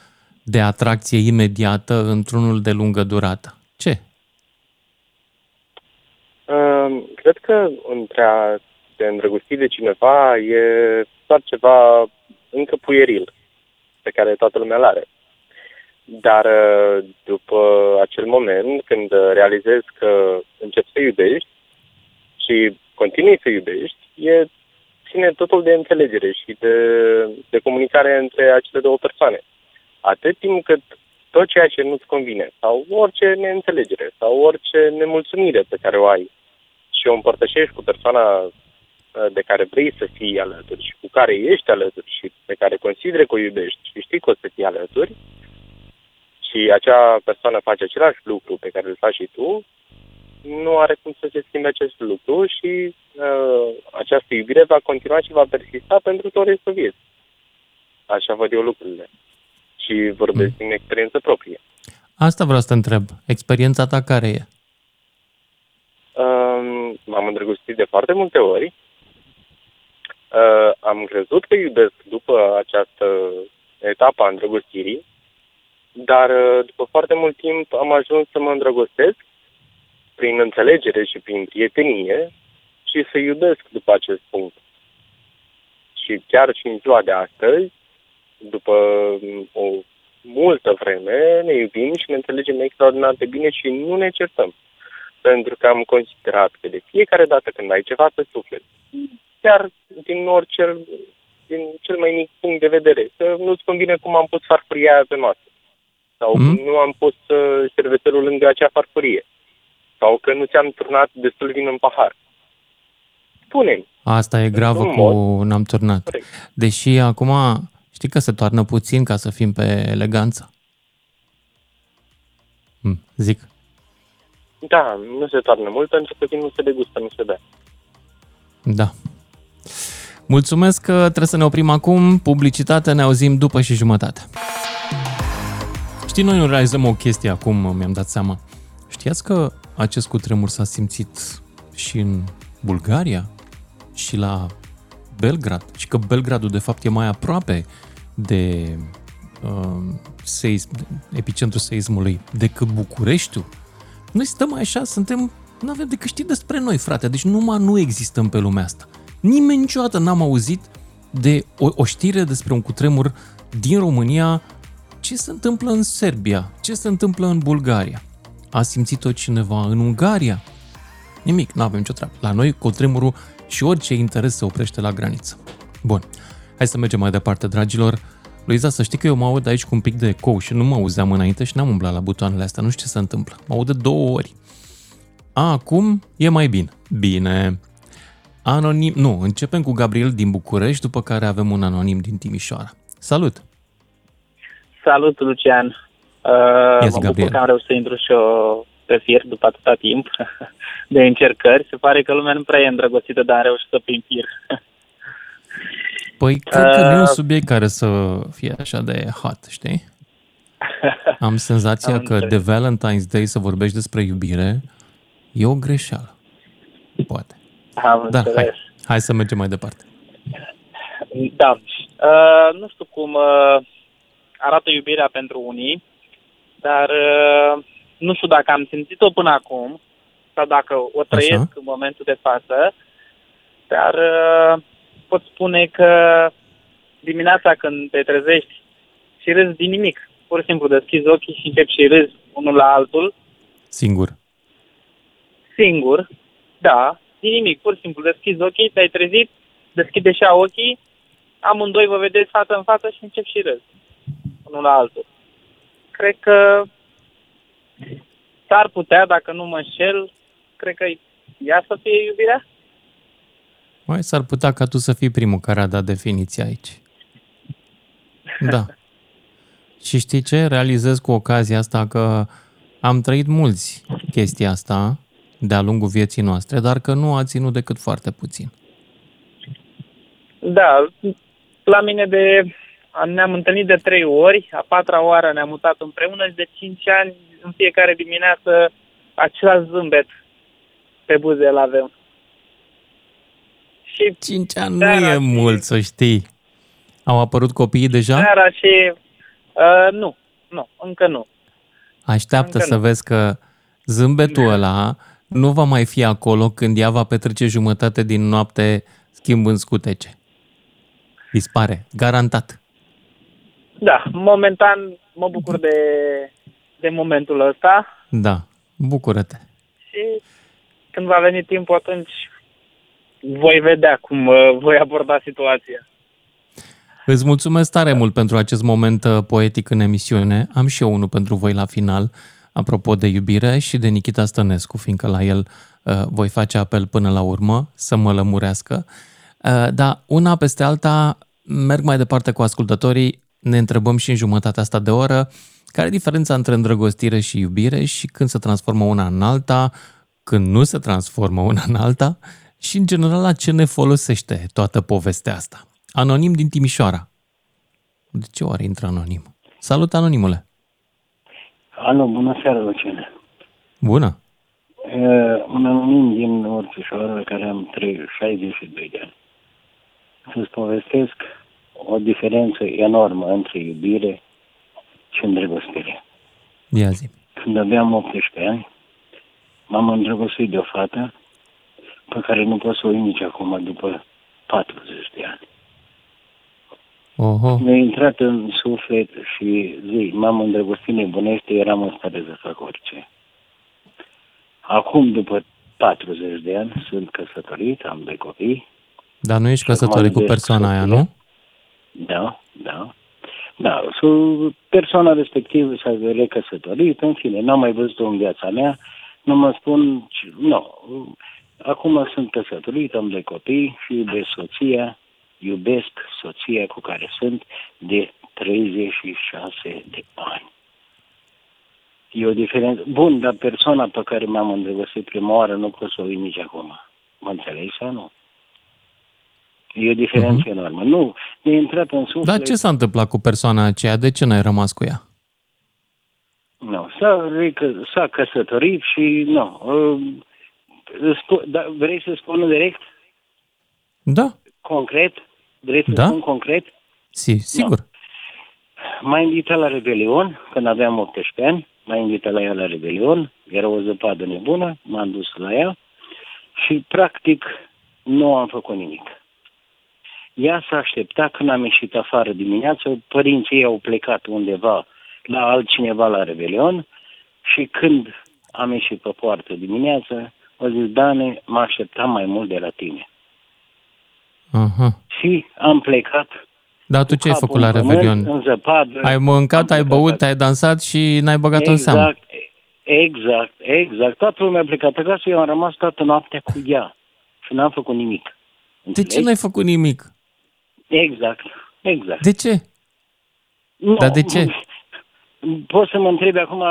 de atracție imediată într-unul de lungă durată. Ce? Cred că între a te îndrăgosti de cineva e doar ceva încă puieril pe care toată lumea l-are. Dar după acel moment, când realizezi că începi să iubești și continui să iubești, ține totul de înțelegere și de comunicare între acele două persoane. Atât timp cât tot ceea ce nu-ți convine sau orice neînțelegere sau orice nemulțumire pe care o ai și o împărtășești cu persoana de care vrei să fii alături și cu care ești alături și pe care consideri că o iubești și știi că o să fii alături, și acea persoană face același lucru pe care îl faci și tu, nu are cum să se schimbe acest lucru și această iubire va continua și va persista pentru tot restul vieții. Așa văd eu lucrurile. Și vorbesc din experiență proprie. Asta vreau să te întreb. Experiența ta care e? M-am îndrăgostit de foarte multe ori. Am crezut că iubesc după această etapă a îndrăgostirii, dar după foarte mult timp am ajuns să mă îndrăgostesc prin înțelegere și prin prietenie și să iubesc după acest punct. Și chiar și în ziua de astăzi, după o multă vreme, ne iubim și ne înțelegem extraordinar de bine și nu ne certăm. pentru că am considerat că de fiecare dată când ai ceva să sufleti, chiar din orice, din cel mai mic punct de vedere, că nu-ți convine cum am pus farfuria aia pe masă, sau nu am pus șervețelul lângă acea farfurie, sau că nu ți-am turnat destul vin în pahar. Spune-mi. Asta e gravă cu n-am turnat. Corect. Deși acum știi că se toarnă puțin ca să fim pe eleganță. Zic. Da, nu se toarnă mult pentru că nu se degustă, nu se bea. Da. Mulțumesc că trebuie să ne oprim acum. Publicitatea, ne auzim după și jumătate. Știi, noi nu realizăm o chestie acum, mi-am dat seama. Știați că acest cutremur s-a simțit și în Bulgaria și la Belgrad și că Belgradul de fapt e mai aproape de epicentrul seismului decât Bucureștiul? Noi stăm așa, nu avem de câștig despre noi, frate, deci numai nu existăm pe lumea asta. Nimeni niciodată n-am auzit de o știre despre un cutremur din România. Ce se întâmplă în Serbia? Ce se întâmplă în Bulgaria? A simțit-o cineva în Ungaria? Nimic, nu avem nicio treabă. La noi cutremurul și orice interes se oprește la graniță. Bun, hai să mergem mai departe, dragilor. Luiza, să știi că eu mă aud aici cu un pic de ecou și nu mă auzeam înainte și n-am umblat la butoanele astea, nu știu ce se întâmplă. Mă aud de două ori. Acum e mai bine. Bine. Anonim, nu, începem cu Gabriel din București, după care avem un anonim din Timișoara. Salut! Salut, Lucian! Mă bucur că am reușit să intru și eu pe fir după atâta timp de încercări. Se pare că lumea nu prea e îndrăgostită, dar am reușit să prin fir. Păi, cred că nu e un subiect care să fie așa de hot, știi? Am senzația că de Valentine's Day să vorbești despre iubire e o greșeală. Poate. Dar hai să mergem mai departe. Da. Nu știu cum arată iubirea pentru unii, dar nu știu dacă am simțit-o până acum sau dacă o trăiesc așa în momentul de față, dar pot spune că dimineața când te trezești și râzi din nimic, pur și simplu deschizi ochii și începi și râzi unul la altul. Singur? Singur, da, din nimic, pur și simplu deschizi ochii, te-ai trezit, deschide și ochii, amândoi vă vedeți față în față și începi și râzi unul la altul. Cred că s-ar putea, dacă nu mă înșel, cred că ea să fie iubirea? Mai s-ar putea ca tu să fii primul care a dat definiția aici. Da. Și știi ce? Realizez cu ocazia asta că am trăit mulți chestia asta de-a lungul vieții noastre, dar că nu a ținut decât foarte puțin. Da. La mine ne-am întâlnit de 3 ori, a 4-a oară ne-am mutat împreună și de 5 ani în fiecare dimineață același zâmbet pe buze îl avem. Și 5 ani nu e mult, să știi. Au apărut copiii deja? Seara și... Nu, încă nu. Așteaptă încă să vezi că zâmbetul ăla nu va mai fi acolo când ea va petrece jumătate din noapte schimbând scutece. Dispare, garantat. Da, momentan mă bucur de momentul ăsta. Da, bucură-te. Și când va veni timpul, atunci voi vedea cum voi aborda situația. Îți mulțumesc tare mult pentru acest moment poetic în emisiune. Am și eu unul pentru voi la final, apropo de iubire și de Nichita Stănescu, fiindcă la el voi face apel până la urmă să mă lămurească. Dar una peste alta merg mai departe cu ascultătorii. Ne întrebăm și în jumătatea asta de oră care e diferența între îndrăgostire și iubire și când se transformă una în alta, când nu se transformă una în alta și, în general, la ce ne folosește toată povestea asta. Anonim din Timișoara. De ce oare intră anonim? Salut, anonimule! Alo, bună seara, Lucian! Bună! Un anonim din Orțișoara, care am 62 de ani. Să-ți povestesc o diferență enormă între iubire și îndrăgostire. Ia zi. Când aveam 18 ani, m-am îndrăgostit de o fată pe care nu pot să o uit nici acum, după 40 de ani. Uh-huh. Mi-a intrat în suflet și zi, m-am îndrăgostit nebunește, eram în stare să fac orice. Acum, după 40 de ani, sunt căsătorit, am doi copii. Dar nu ești căsătorit cu persoana aia, nu? Da, da. Da, persoana respectivă s-a recăsătorit, în fine, n-am mai văzut-o în viața mea, nu mă spun, nu, acum sunt căsătorit, am doi copii și iubesc soția, cu care sunt de 36 de ani. E o diferență. Bun, dar persoana pe care m-am îndrăgostit prima oară nu pot să o uit nici acum. Mă înțelegi sau nu? E o diferență enormă. Nu, mi-a intrat în suflet. Dar ce s-a întâmplat cu persoana aceea? De ce n-ai rămas cu ea? Nu, s-a căsătorit și nu. Dar vrei să spun direct? Da. Concret? Vrei să spun concret? Si, sigur. No. M-a invitat la Rebelion, când aveam 18 ani, m-a invitat la ea la Rebelion, era o zăpadă nebună, m-am dus la ea și, practic, nu am făcut nimic. Ea s-a așteptat când am ieșit afară dimineață, părinții ei au plecat undeva la altcineva la Rebelion și când am ieșit pe poartă dimineață, a zis, Dane, mă așteptam mai mult de la tine. Uh-huh. Și am plecat. Dar tu ce ai făcut la Revelion? Ai mâncat, ai băut, ai dansat și n-ai băgat în seamă. Exact. Toată lumea a plecat acasă, eu am rămas toată noaptea cu ea și n-am făcut nimic. Înțelegi? De ce n-ai făcut nimic? Exact. De ce? No, dar de ce? Poți să mă întrebi acum...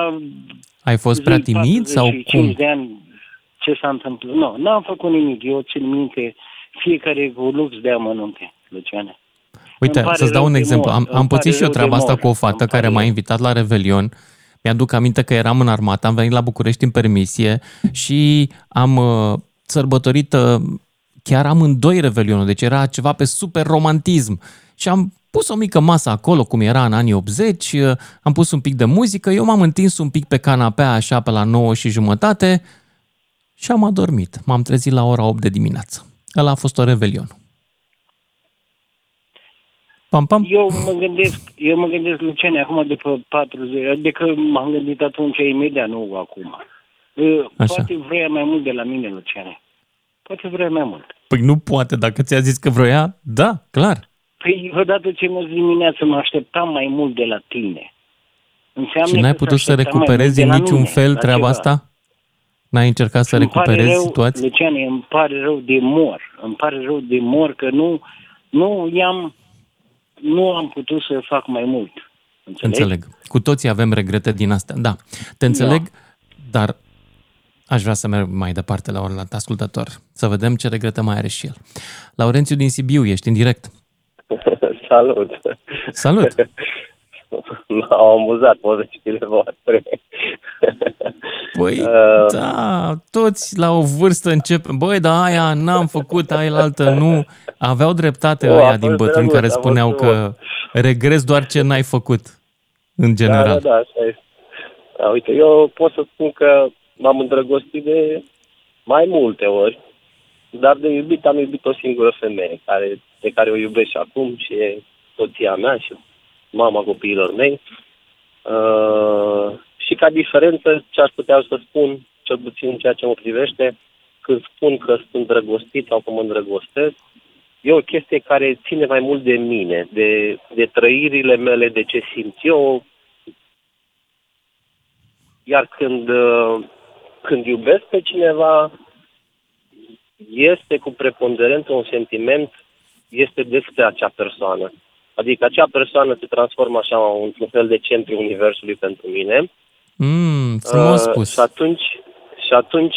Ai fost prea timid sau cum? De ani, ce s-a întâmplat? Nu, n-am făcut nimic. Eu țin minte fiecare cu lux de amănunte, Luciane. Uite, să-ți dau un exemplu. Am pățit și eu treaba asta cu o fată care m-a invitat la Revelion. Mi-aduc aminte că eram în armată, am venit la București în permisie și am sărbătorit chiar amândoi Revelionul, deci era ceva pe super romantism. Și am pus o mică masă acolo, cum era în anii 80, am pus un pic de muzică, eu m-am întins un pic pe canapea așa pe la 9:30 și am adormit. M-am trezit la ora 8 de dimineață. Ăla a fost o Revelion. Pam, pam. Eu mă gândesc, Luciane, acum după 40, adică m-am gândit atunci imediat, nu acum. Așa. Poate vrea mai mult de la mine, Luciane. Poate vrea mai mult. Păi nu poate, dacă ți-a zis că vroia, da, clar. Păi odată ce mă dimineață mă așteptam mai mult de la tine. Înseamnă și n-ai putut să recuperezi în niciun fel treaba ceva. Asta? N-ai încercat să recuperezi situația? Luciane, îmi pare rău de mor. Că nu i-am... Nu am putut să fac mai mult. Înțeleg. Cu toții avem regrete din astea. Da, te înțeleg, dar aș vrea să merg mai departe la un alt ascultător. Să vedem ce regrete mai are și el. Laurențiu din Sibiu, ești în direct. Salut! M-au amuzat poveștile voastre. Păi, da, toți la o vârstă începem. Băi, dar aia n-am făcut, aia altă nu. Aveau dreptate aia din bătrâni care spuneau că regrezi doar ce n-ai făcut, în general. Da, așa este. Da, uite, eu pot să spun că m-am îndrăgostit de mai multe ori, dar de iubit am iubit o singură femeie pe care o iubesc și acum și e soția mea și mama copiilor mei. Și ca diferență, ce aș putea să spun, cel puțin ceea ce mă privește, când spun că sunt drăgostit sau că mă îndrăgostesc, e o chestie care ține mai mult de mine, de trăirile mele, de ce simt eu. Iar când iubesc pe cineva, este cu preponderență un sentiment, este despre acea persoană. Adică acea persoană se transformă așa într-un fel de centru universului pentru mine. Frumos spus. Și atunci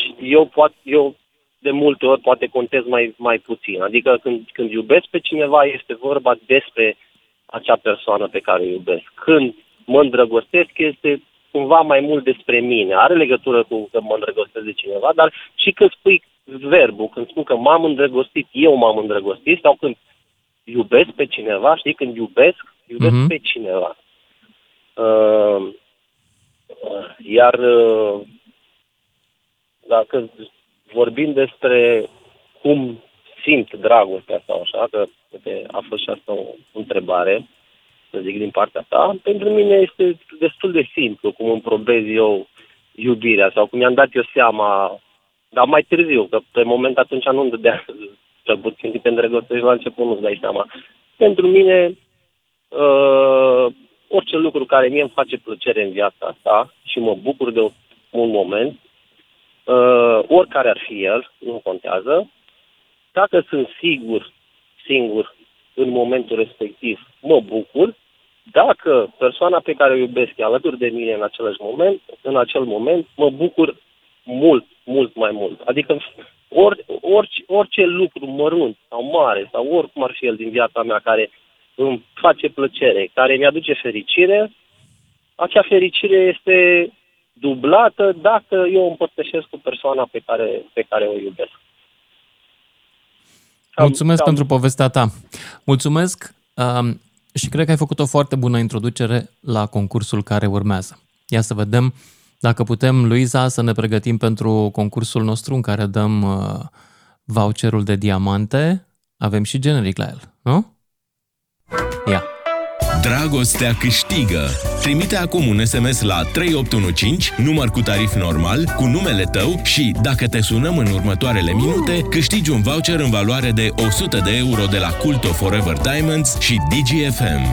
eu de multe ori poate contez mai puțin. Adică când iubesc pe cineva este vorba despre acea persoană pe care o iubesc. Când mă îndrăgostesc este cumva mai mult despre mine. Are legătură cu că mă îndrăgostesc de cineva, dar și când spui verbul, când spun că m-am îndrăgostit, eu m-am îndrăgostit sau când iubesc pe cineva, știi? Când iubesc pe cineva. Iar dacă vorbim despre cum simt dragostea sau așa, că a fost și asta o întrebare, să zic, din partea ta, pentru mine este destul de simplu cum îmi probez eu iubirea sau cum mi-am dat eu seama, dar mai târziu, că pe moment atunci nu-mi dădea, cel puțin când te îndrăgostești la început nu-ți dai seama. Pentru mine, orice lucru care mie îmi face plăcere în viața asta și mă bucur de un moment, oricare ar fi el, nu contează, dacă sunt singur în momentul respectiv, mă bucur. Dacă persoana pe care o iubesc e alături de mine în același moment, în acel moment mă bucur mult, mult mai mult. Adică orice lucru mărunt sau mare sau oricum ar fi el din viața mea care îmi face plăcere, care mi-aduce fericire, acea fericire este dublată dacă eu împărtășesc cu persoana pe care o iubesc. Mulțumesc pentru povestea ta. Mulțumesc și cred că ai făcut o foarte bună introducere la concursul care urmează. Ia să vedem dacă putem, Luiza, să ne pregătim pentru concursul nostru în care dăm voucherul de diamante. Avem și generic la el, nu? Ia! Dragostea câștigă! Trimite acum un SMS la 3815, număr cu tarif normal, cu numele tău și, dacă te sunăm în următoarele minute, câștigi un voucher în valoare de 100 de euro de la Cult of Forever Diamonds și Digi FM.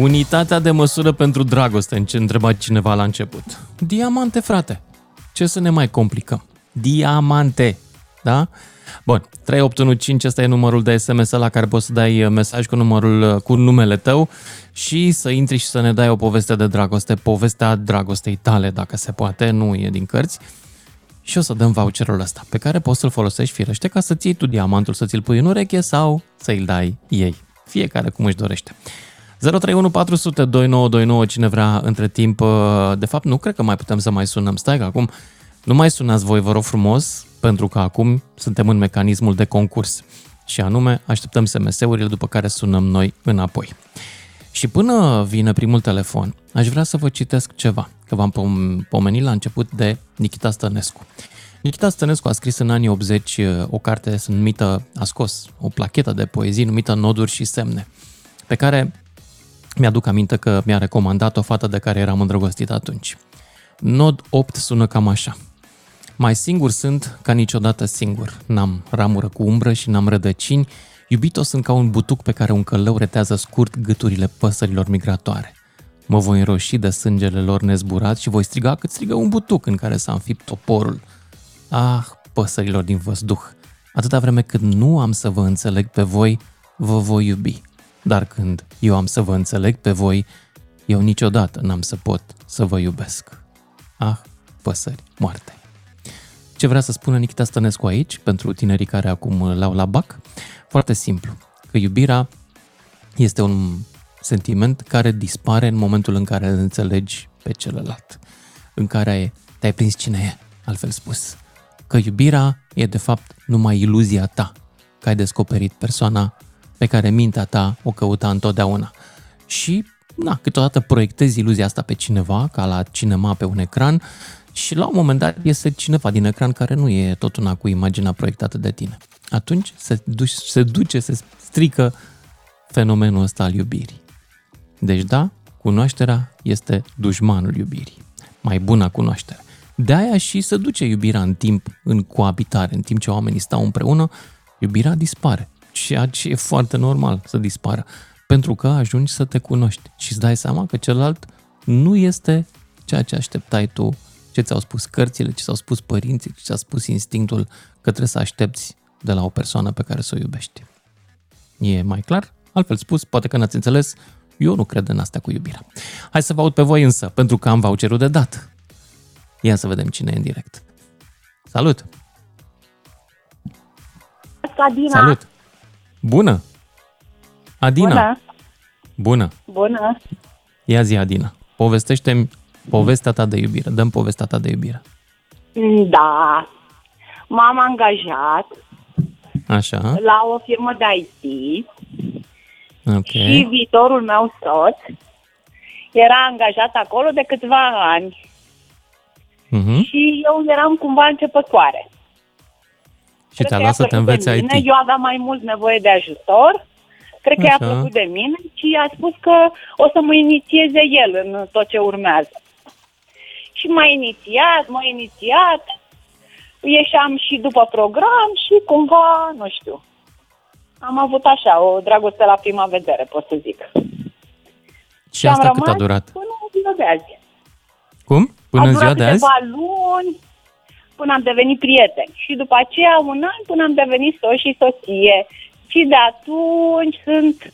Unitatea de măsură pentru dragoste, întreba cineva la început. Diamante, frate! Ce să ne mai complicăm? Diamante! Da? Bun, 3815, ăsta e numărul de SMS la care poți să dai mesaj cu numele tău și să intri și să ne dai o poveste de dragoste, povestea dragostei tale, dacă se poate, nu e din cărți. Și o să dăm voucherul ăsta, pe care poți să-l folosești, firește, ca să ții tu diamantul, să ți-l pui în ureche sau să-i dai ei. Fiecare cum își dorește. 031 400 2929, cine vrea între timp. De fapt, nu cred că mai putem să mai sunăm. Stai că acum nu mai sunați voi, vă rog frumos, pentru că acum suntem în mecanismul de concurs. Și anume, așteptăm SMS-urile, după care sunăm noi înapoi. Și până vine primul telefon, aș vrea să vă citesc ceva, că v-am pomenit la început de Nichita Stănescu. Nichita Stănescu a scris în anii 80 o carte numită, a scos o plachetă de poezii numită Noduri și semne, pe care mi-aduc aminte că mi-a recomandat o fată de care eram îndrăgostit atunci. Nod 8 sună cam așa. Mai singur sunt ca niciodată singur. N-am ramură cu umbră și n-am rădăcini. Iubito sunt ca un butuc pe care un călău retează scurt gâturile păsărilor migratoare. Mă voi înroși de sângele lor nezburat și voi striga cât strigă un butuc în care s-a înfipt toporul. Ah, păsărilor din văzduh! Atâta vreme cât nu am să vă înțeleg pe voi, vă voi iubi. Dar când eu am să vă înțeleg pe voi, eu niciodată n-am să pot să vă iubesc. Ah, păsări moarte. Ce vrea să spună Nichita Stănescu aici, pentru tinerii care acum l-au la bac? Foarte simplu, că iubirea este un sentiment care dispare în momentul în care îl înțelegi pe celălalt, în care te-ai prins cine e, altfel spus. Că iubirea e de fapt numai iluzia ta, că ai descoperit persoana pe care mintea ta o căuta întotdeauna. Și, câteodată proiectezi iluzia asta pe cineva, ca la cinema pe un ecran, și la un moment dat iese cineva din ecran care nu e tot una cu imaginea proiectată de tine. Atunci se strică fenomenul ăsta al iubirii. Deci da, cunoașterea este dușmanul iubirii. Mai bună cunoaștere. De-aia și se duce iubirea în timp, în coabitare, în timp ce oamenii stau împreună, iubirea dispare. Ceea ce e foarte normal să dispară, pentru că ajungi să te cunoști și îți dai seama că celălalt nu este ceea ce așteptai tu, ce ți-au spus cărțile, ce ți-au spus părinții, ce ți-a spus instinctul că trebuie să aștepți de la o persoană pe care să o iubești. E mai clar? Altfel spus, poate că n-ați înțeles, eu nu cred în asta cu iubirea. Hai să vă aud pe voi însă, pentru că am voucherul de dat. Ia să vedem cine e în direct. Salut! Salut! Bună! Adina! Bună! Bună! Ia zi, Adina, povestește-mi povestea ta de iubire. Dă-mi povestea ta de iubire. Da, m-am angajat la o firmă de IT și viitorul meu soț era angajat acolo de câțiva ani și eu eram cumva începătoare. Și te-a luat să te înveți IT. Eu aveam mai mult nevoie de ajutor Cred că i-a plăcut de mine și i-a spus că o să mă inițieze el în tot ce urmează. Și m-a inițiat, ieșeam și după program și cumva, nu știu, am avut așa, o dragoste la prima vedere, pot să zic. Și asta cât a durat? Până în ziua de azi. Cum? Până în ziua de azi? A durat câteva luni până am devenit prieteni. Și după aceea un an până am devenit soț și soție. Și de atunci sunt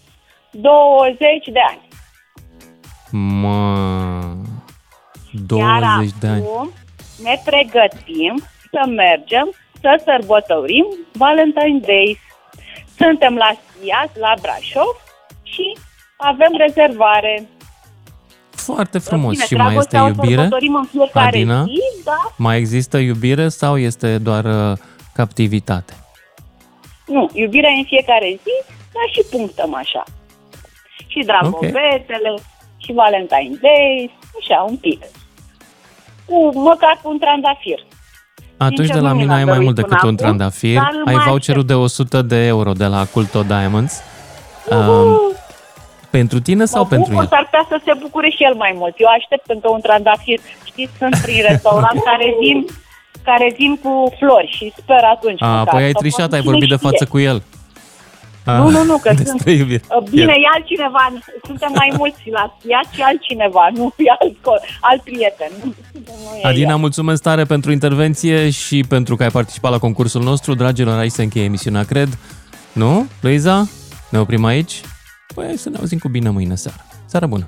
20 de ani. Mă, 20 de ani. Iar acum ne pregătim să mergem să sărbătorim Valentine's Day. Suntem la Schiaz, la Brașov și avem rezervare. Foarte frumos. Bine, și mai este iubire? Adina, zi, da? Mai există iubire sau este doar captivitate? Nu, iubirea în fiecare zi, dar și punctăm așa. Și dragobetele, și Valentine's Day, așa, un pic. Măcar cu un trandafir. Atunci de la mine ai mai mult decât un trandafir. Ai voucherul de 100 de euro de la Cult of Diamonds. Pentru tine sau pentru el? S-ar putea să se bucure și el mai mult. Eu aștept încă un trandafir. Știți, sunt prin restaurant care vin cu flori și sper atunci. Păi ai trișat, ai vorbit de față cu el. Nu, că sunt... Bine, e altcineva. Suntem mai mulți la Schiaz și altcineva, nu e alt prieten. Adina, mulțumesc tare pentru intervenție și pentru că ai participat la concursul nostru. Dragilor, aici se încheie emisiunea, cred. Nu, Luiza? Ne oprim aici? Păi să ne auzim cu bine mâine seară. Seară bună!